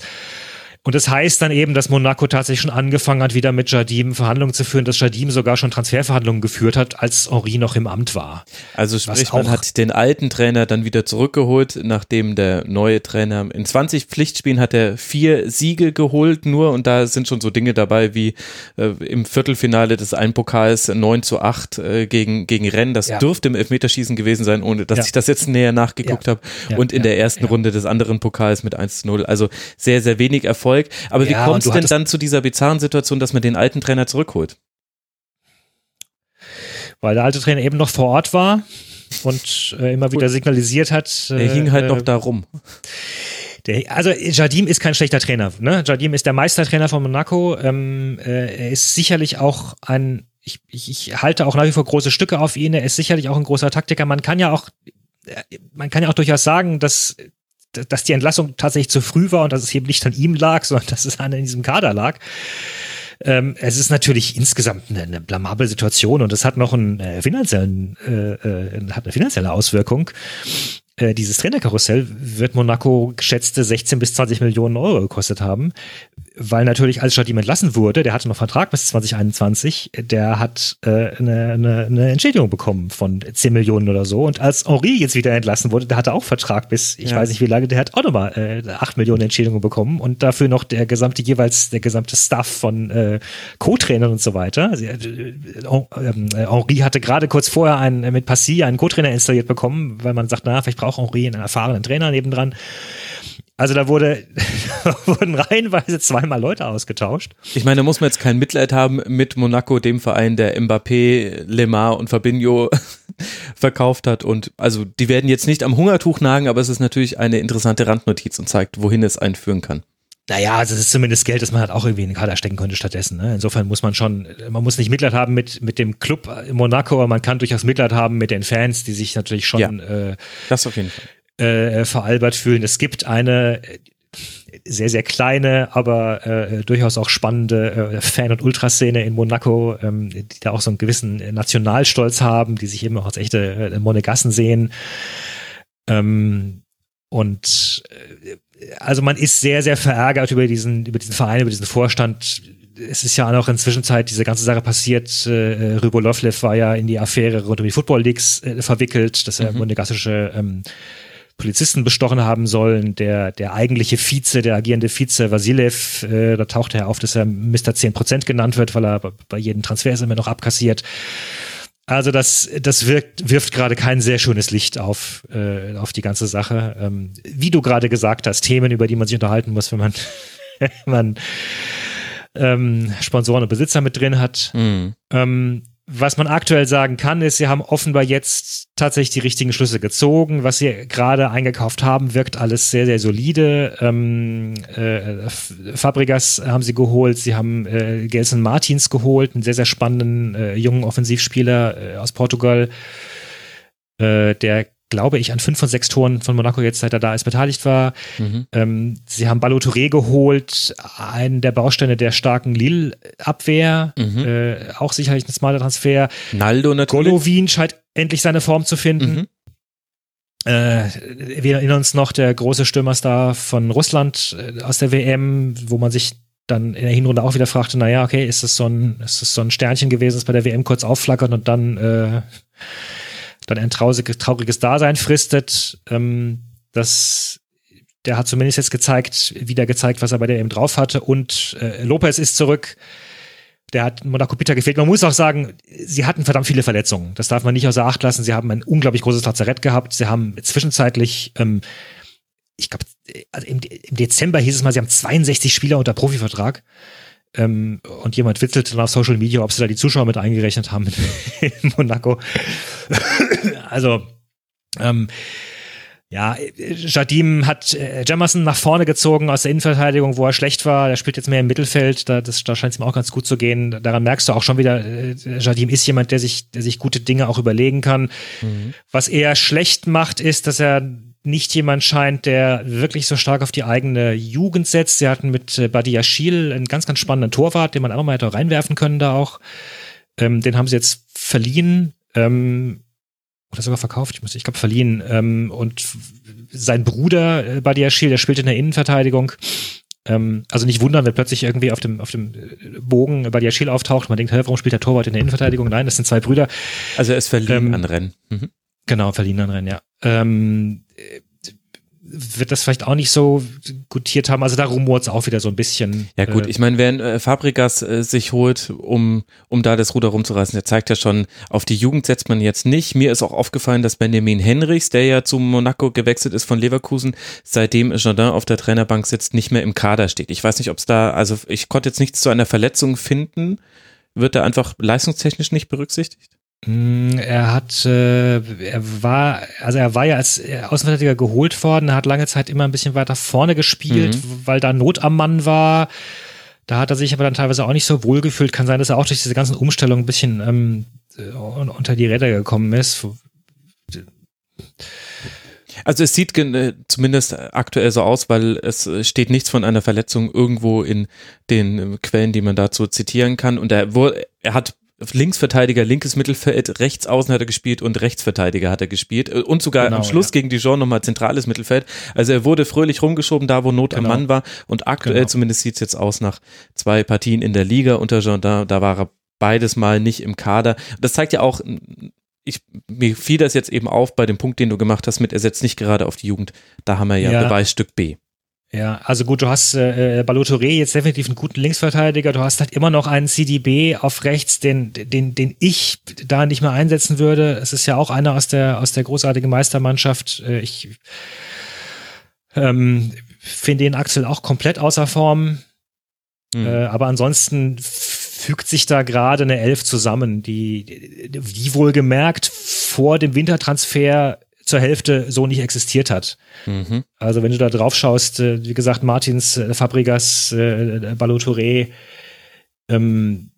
Und das heißt dann eben, dass Monaco tatsächlich schon angefangen hat, wieder mit Jardim Verhandlungen zu führen, dass Jardim sogar schon Transferverhandlungen geführt hat, als Henri noch im Amt war. Also sprich, man hat den alten Trainer dann wieder zurückgeholt, nachdem der neue Trainer in zwanzig Pflichtspielen hat er vier Siege geholt nur und da sind schon so Dinge dabei wie äh, im Viertelfinale des einen Pokals neun zu acht äh, gegen, gegen Rennes. Das ja. dürfte im Elfmeterschießen gewesen sein, ohne dass ja. ich das jetzt näher nachgeguckt ja. habe. Ja. Und in ja. der ersten ja. Runde des anderen Pokals mit eins zu null. Also sehr, sehr wenig Erfolg. Aber ja, wie kommt es denn dann zu dieser bizarren Situation, dass man den alten Trainer zurückholt? Weil der alte Trainer eben noch vor Ort war und äh, immer wieder signalisiert hat. Äh, er hing halt äh, noch da rum. Der, also Jardim ist kein schlechter Trainer. Ne? Jardim ist der Meistertrainer von Monaco. Ähm, äh, er ist sicherlich auch ein, ich, ich, ich halte auch nach wie vor große Stücke auf ihn. Er ist sicherlich auch ein großer Taktiker. Man kann ja auch, man kann ja auch durchaus sagen, dass dass die Entlassung tatsächlich zu früh war und dass es eben nicht an ihm lag, sondern dass es an in diesem Kader lag. Ähm, es ist natürlich insgesamt eine, eine blamable Situation und es hat noch einen, äh, finanziellen, äh, äh, hat eine finanzielle Auswirkung. Äh, dieses Trainerkarussell wird Monaco geschätzte sechzehn bis zwanzig Millionen Euro gekostet haben, weil natürlich, als Jardim entlassen wurde, der hatte noch Vertrag bis zwanzig einundzwanzig, der hat äh, eine, eine, eine Entschädigung bekommen von zehn Millionen oder so. Und als Henri jetzt wieder entlassen wurde, der hatte auch Vertrag bis, ich ja. weiß nicht wie lange, der hat auch nochmal äh, acht Millionen Entschädigung bekommen und dafür noch der gesamte, jeweils der gesamte Staff von äh, Co-Trainern und so weiter. Also, äh, äh, Henri hatte gerade kurz vorher einen, mit Passy einen Co-Trainer installiert bekommen, weil man sagt, na, vielleicht auch Henri, einen erfahrenen Trainer nebendran. Also da wurde wurden reihenweise zweimal Leute ausgetauscht. Ich meine, da muss man jetzt kein Mitleid haben mit Monaco, dem Verein, der Mbappé, Neymar und Fabinho verkauft hat. Und also die werden jetzt nicht am Hungertuch nagen, aber es ist natürlich eine interessante Randnotiz und zeigt, wohin es einen führen kann. Naja, also es ist zumindest Geld, das man halt auch irgendwie in den Kader stecken könnte stattdessen. Ne? Insofern muss man schon, man muss nicht Mitleid haben mit, mit dem Club in Monaco, aber man kann durchaus Mitleid haben mit den Fans, die sich natürlich schon ja, äh, das auf jeden Fall. Äh, veralbert fühlen. Es gibt eine sehr, sehr kleine, aber äh, durchaus auch spannende äh, Fan- und Ultraszene in Monaco, ähm, die da auch so einen gewissen Nationalstolz haben, die sich eben auch als echte äh, Monegassen sehen. Ähm, und äh, Also man ist sehr, sehr verärgert über diesen, über diesen Verein, über diesen Vorstand. Es ist ja auch in der Zwischenzeit diese ganze Sache passiert. Äh, Rybolovlev war ja in die Affäre rund um die Football Leagues äh, verwickelt, dass er mhm. monegassische ähm, Polizisten bestochen haben sollen. Der, der eigentliche Vize, der agierende Vize Vasilev, äh, da taucht er auf, dass er Mister zehn Prozent genannt wird, weil er bei jedem Transfer ist immer noch abkassiert. Also das, das wirkt, wirft gerade kein sehr schönes Licht auf, äh, auf die ganze Sache. Ähm, wie du gerade gesagt hast, Themen, über die man sich unterhalten muss, wenn man, wenn man ähm, Sponsoren und Besitzer mit drin hat. Mhm. Ähm, was man aktuell sagen kann, ist, sie haben offenbar jetzt tatsächlich die richtigen Schlüsse gezogen. Was sie gerade eingekauft haben, wirkt alles sehr, sehr solide. Ähm, äh, Fabregas haben sie geholt, sie haben äh, Gelson Martins geholt, einen sehr, sehr spannenden äh, jungen Offensivspieler äh, aus Portugal, äh, der, glaube ich, an fünf von sechs Toren von Monaco jetzt, seit er da ist, beteiligt war. Mhm. Ähm, sie haben Balotelli geholt, einen der Bausteine der starken Lille-Abwehr, mhm. äh, auch sicherlich ein smarter Transfer. Naldo natürlich. Golovin scheint endlich seine Form zu finden. Mhm. Äh, wir erinnern uns noch, der große Stürmerstar von Russland äh, aus der W M, wo man sich dann in der Hinrunde auch wieder fragte, naja, okay, ist das so ein, ist das so ein Sternchen gewesen, das bei der W M kurz aufflackert und dann äh, dann ein trauriges, trauriges Dasein fristet. Ähm, das, der hat zumindest jetzt gezeigt, wieder gezeigt, was er bei der eben drauf hatte. Und äh, Lopez ist zurück. Der hat Monaco bitter gefehlt. Man muss auch sagen, sie hatten verdammt viele Verletzungen. Das darf man nicht außer Acht lassen. Sie haben ein unglaublich großes Lazarett gehabt. Sie haben zwischenzeitlich, ähm, ich glaube, also im, im Dezember hieß es mal, sie haben zweiundsechzig Spieler unter Profivertrag. Ähm, und jemand witzelte dann auf Social Media, ob sie da die Zuschauer mit eingerechnet haben in Monaco. Also, ähm, ja, Jardim hat äh, Jamerson nach vorne gezogen aus der Innenverteidigung, wo er schlecht war. Der spielt jetzt mehr im Mittelfeld, da, das, da scheint es ihm auch ganz gut zu gehen. Daran merkst du auch schon wieder, äh, Jardim ist jemand, der sich, der sich gute Dinge auch überlegen kann. Mhm. Was er schlecht macht, ist, dass er nicht jemand scheint, der wirklich so stark auf die eigene Jugend setzt. Sie hatten mit Badiashile einen ganz, ganz spannenden Torwart, den man auch nochmal hätte reinwerfen können da auch. Ähm, den haben sie jetzt verliehen. Ähm, oder sogar verkauft, ich muss, ich glaube verliehen. Ähm, und sein Bruder äh, Badiashile, der spielt in der Innenverteidigung. Ähm, also nicht wundern, wenn plötzlich irgendwie auf dem, auf dem Bogen Badiashile auftaucht. Man denkt, hey, warum spielt der Torwart in der Innenverteidigung? Nein, das sind zwei Brüder. Also er ist verliehen ähm, an Rennes. Mhm. Genau, verliehen an Rennes, ja. Ähm, wird das vielleicht auch nicht so gutiert haben. Also da rumort es auch wieder so ein bisschen. Ja gut, äh, ich meine, wenn äh, Fabregas äh, sich holt, um um da das Ruder rumzureißen, der zeigt ja schon, auf die Jugend setzt man jetzt nicht. Mir ist auch aufgefallen, dass Benjamin Henrique, der ja zu Monaco gewechselt ist von Leverkusen, seitdem Jardin auf der Trainerbank sitzt, nicht mehr im Kader steht. Ich weiß nicht, ob es da, also ich konnte jetzt nichts zu einer Verletzung finden. Wird da einfach leistungstechnisch nicht berücksichtigt? Er hat, äh, er war, also er war ja als Außenverteidiger geholt worden, er hat lange Zeit immer ein bisschen weiter vorne gespielt, mhm. weil da Not am Mann war. Da hat er sich aber dann teilweise auch nicht so wohl gefühlt. Kann sein, dass er auch durch diese ganzen Umstellungen ein bisschen ähm, unter die Räder gekommen ist. Also es sieht äh, zumindest aktuell so aus, weil es steht nichts von einer Verletzung irgendwo in den äh, Quellen, die man dazu zitieren kann. Und er, wo, er hat Linksverteidiger, linkes Mittelfeld, rechts außen hat er gespielt und Rechtsverteidiger hat er gespielt und sogar genau, am Schluss ja. gegen Dijon nochmal zentrales Mittelfeld. Also er wurde fröhlich rumgeschoben, da wo Not genau. am Mann war, und aktuell genau. zumindest sieht es jetzt aus nach zwei Partien in der Liga unter Jardin, da war er beides mal nicht im Kader. Das zeigt ja auch, ich, mir fiel das jetzt eben auf bei dem Punkt, den du gemacht hast mit, er setzt nicht gerade auf die Jugend, da haben wir ja, ja. Beweisstück B. Ja, also gut, du hast äh, Balotelli jetzt definitiv einen guten Linksverteidiger, du hast halt immer noch einen C D B auf rechts, den den den ich da nicht mehr einsetzen würde. Es ist ja auch einer aus der aus der großartigen Meistermannschaft. Ich ähm, finde den Axel auch komplett außer Form, mhm. äh, aber ansonsten fügt sich da gerade eine Elf zusammen, die die wohlgemerkt vor dem Wintertransfer zur Hälfte so nicht existiert hat. Mhm. Also wenn du da drauf schaust, wie gesagt, Martins, Fabregas, Balotelli, ähm,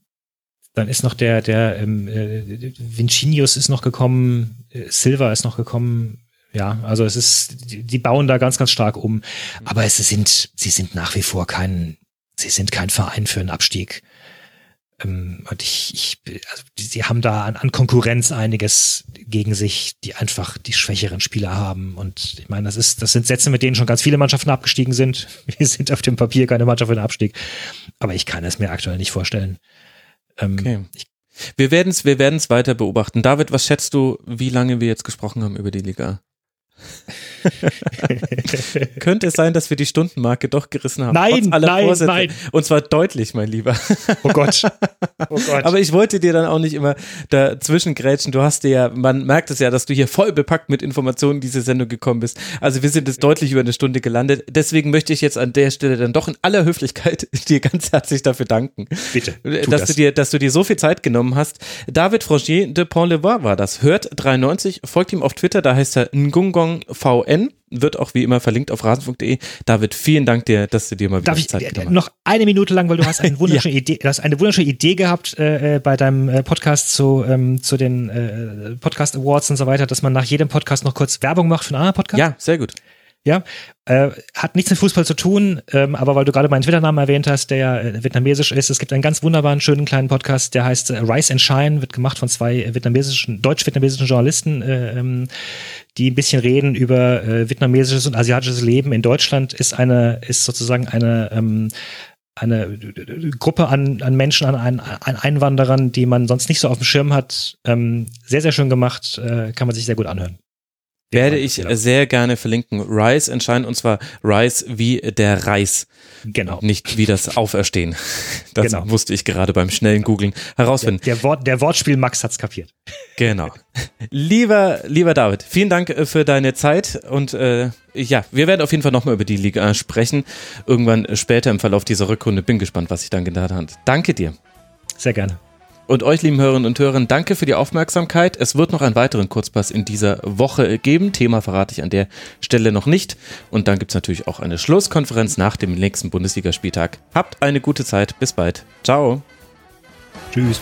dann ist noch der, der ähm, Vincinius ist noch gekommen, Silva ist noch gekommen. Ja, also es ist, die, die bauen da ganz, ganz stark um. Aber es sind, sie sind nach wie vor kein, sie sind kein Verein für einen Abstieg. Ähm, und ich, ich, also sie haben da an, an Konkurrenz einiges gegen sich, die einfach die schwächeren Spieler haben. Und ich meine, das ist, das sind Sätze, mit denen schon ganz viele Mannschaften abgestiegen sind. Wir sind auf dem Papier keine Mannschaft für den Abstieg. Aber ich kann es mir aktuell nicht vorstellen. Ähm, okay. Ich, wir werden es, wir werden es weiter beobachten. David, was schätzt du, wie lange wir jetzt gesprochen haben über die Liga? Könnte es sein, dass wir die Stundenmarke doch gerissen haben? Nein, nein, Vorsätze. Nein. Und zwar deutlich, mein Lieber. Oh Gott. Oh Gott. Aber ich wollte dir dann auch nicht immer dazwischen grätschen. Du hast dir ja, man merkt es ja, dass du hier voll bepackt mit Informationen in diese Sendung gekommen bist. Also wir sind jetzt deutlich über eine Stunde gelandet. Deswegen möchte ich jetzt an der Stelle dann doch in aller Höflichkeit dir ganz herzlich dafür danken. Bitte, dass das. du dir, dass du dir so viel Zeit genommen hast. David Frogier de Ponlevoy war das. Hört dreiundneunzig, folgt ihm auf Twitter, da heißt er Ngungong V N, wird auch wie immer verlinkt auf rasenfunk punkt de. David, vielen Dank dir, dass du dir mal wieder Darf Zeit ich, genommen hast. Noch eine Minute lang, weil du hast eine wunderschöne, ja. Idee, du hast eine wunderschöne Idee gehabt äh, bei deinem äh, Podcast zu, ähm, zu den äh, Podcast Awards und so weiter, dass man nach jedem Podcast noch kurz Werbung macht für einen anderen Podcast. Ja, sehr gut. Ja, äh, hat nichts mit Fußball zu tun, ähm, aber weil du gerade meinen Twitter-Namen erwähnt hast, der ja äh, vietnamesisch ist, es gibt einen ganz wunderbaren, schönen kleinen Podcast, der heißt äh, Rise and Shine, wird gemacht von zwei vietnamesischen, deutsch-vietnamesischen Journalisten, äh, ähm, die ein bisschen reden über äh, vietnamesisches und asiatisches Leben in Deutschland. Ist eine, ist sozusagen eine ähm, eine Gruppe an, an Menschen, an, an Einwanderern, die man sonst nicht so auf dem Schirm hat. Ähm, sehr, sehr schön gemacht, äh, kann man sich sehr gut anhören. Werde ich sehr gerne verlinken. Rise and Shine, und zwar Rise wie der Reis. Genau. Nicht wie das Auferstehen. Das genau. musste ich gerade beim schnellen Googlen herausfinden. Der, der, Wort, der Wortspiel Max hat's kapiert. Genau. Lieber, lieber David, vielen Dank für deine Zeit und äh, ja, wir werden auf jeden Fall nochmal über die Liga sprechen. Irgendwann später im Verlauf dieser Rückrunde. Bin gespannt, was sich dann getan hat. Danke dir. Sehr gerne. Und euch, lieben Hörerinnen und Hörern, danke für die Aufmerksamkeit. Es wird noch einen weiteren Kurzpass in dieser Woche geben. Thema verrate ich an der Stelle noch nicht. Und dann gibt es natürlich auch eine Schlusskonferenz nach dem nächsten Bundesligaspieltag. Habt eine gute Zeit. Bis bald. Ciao. Tschüss.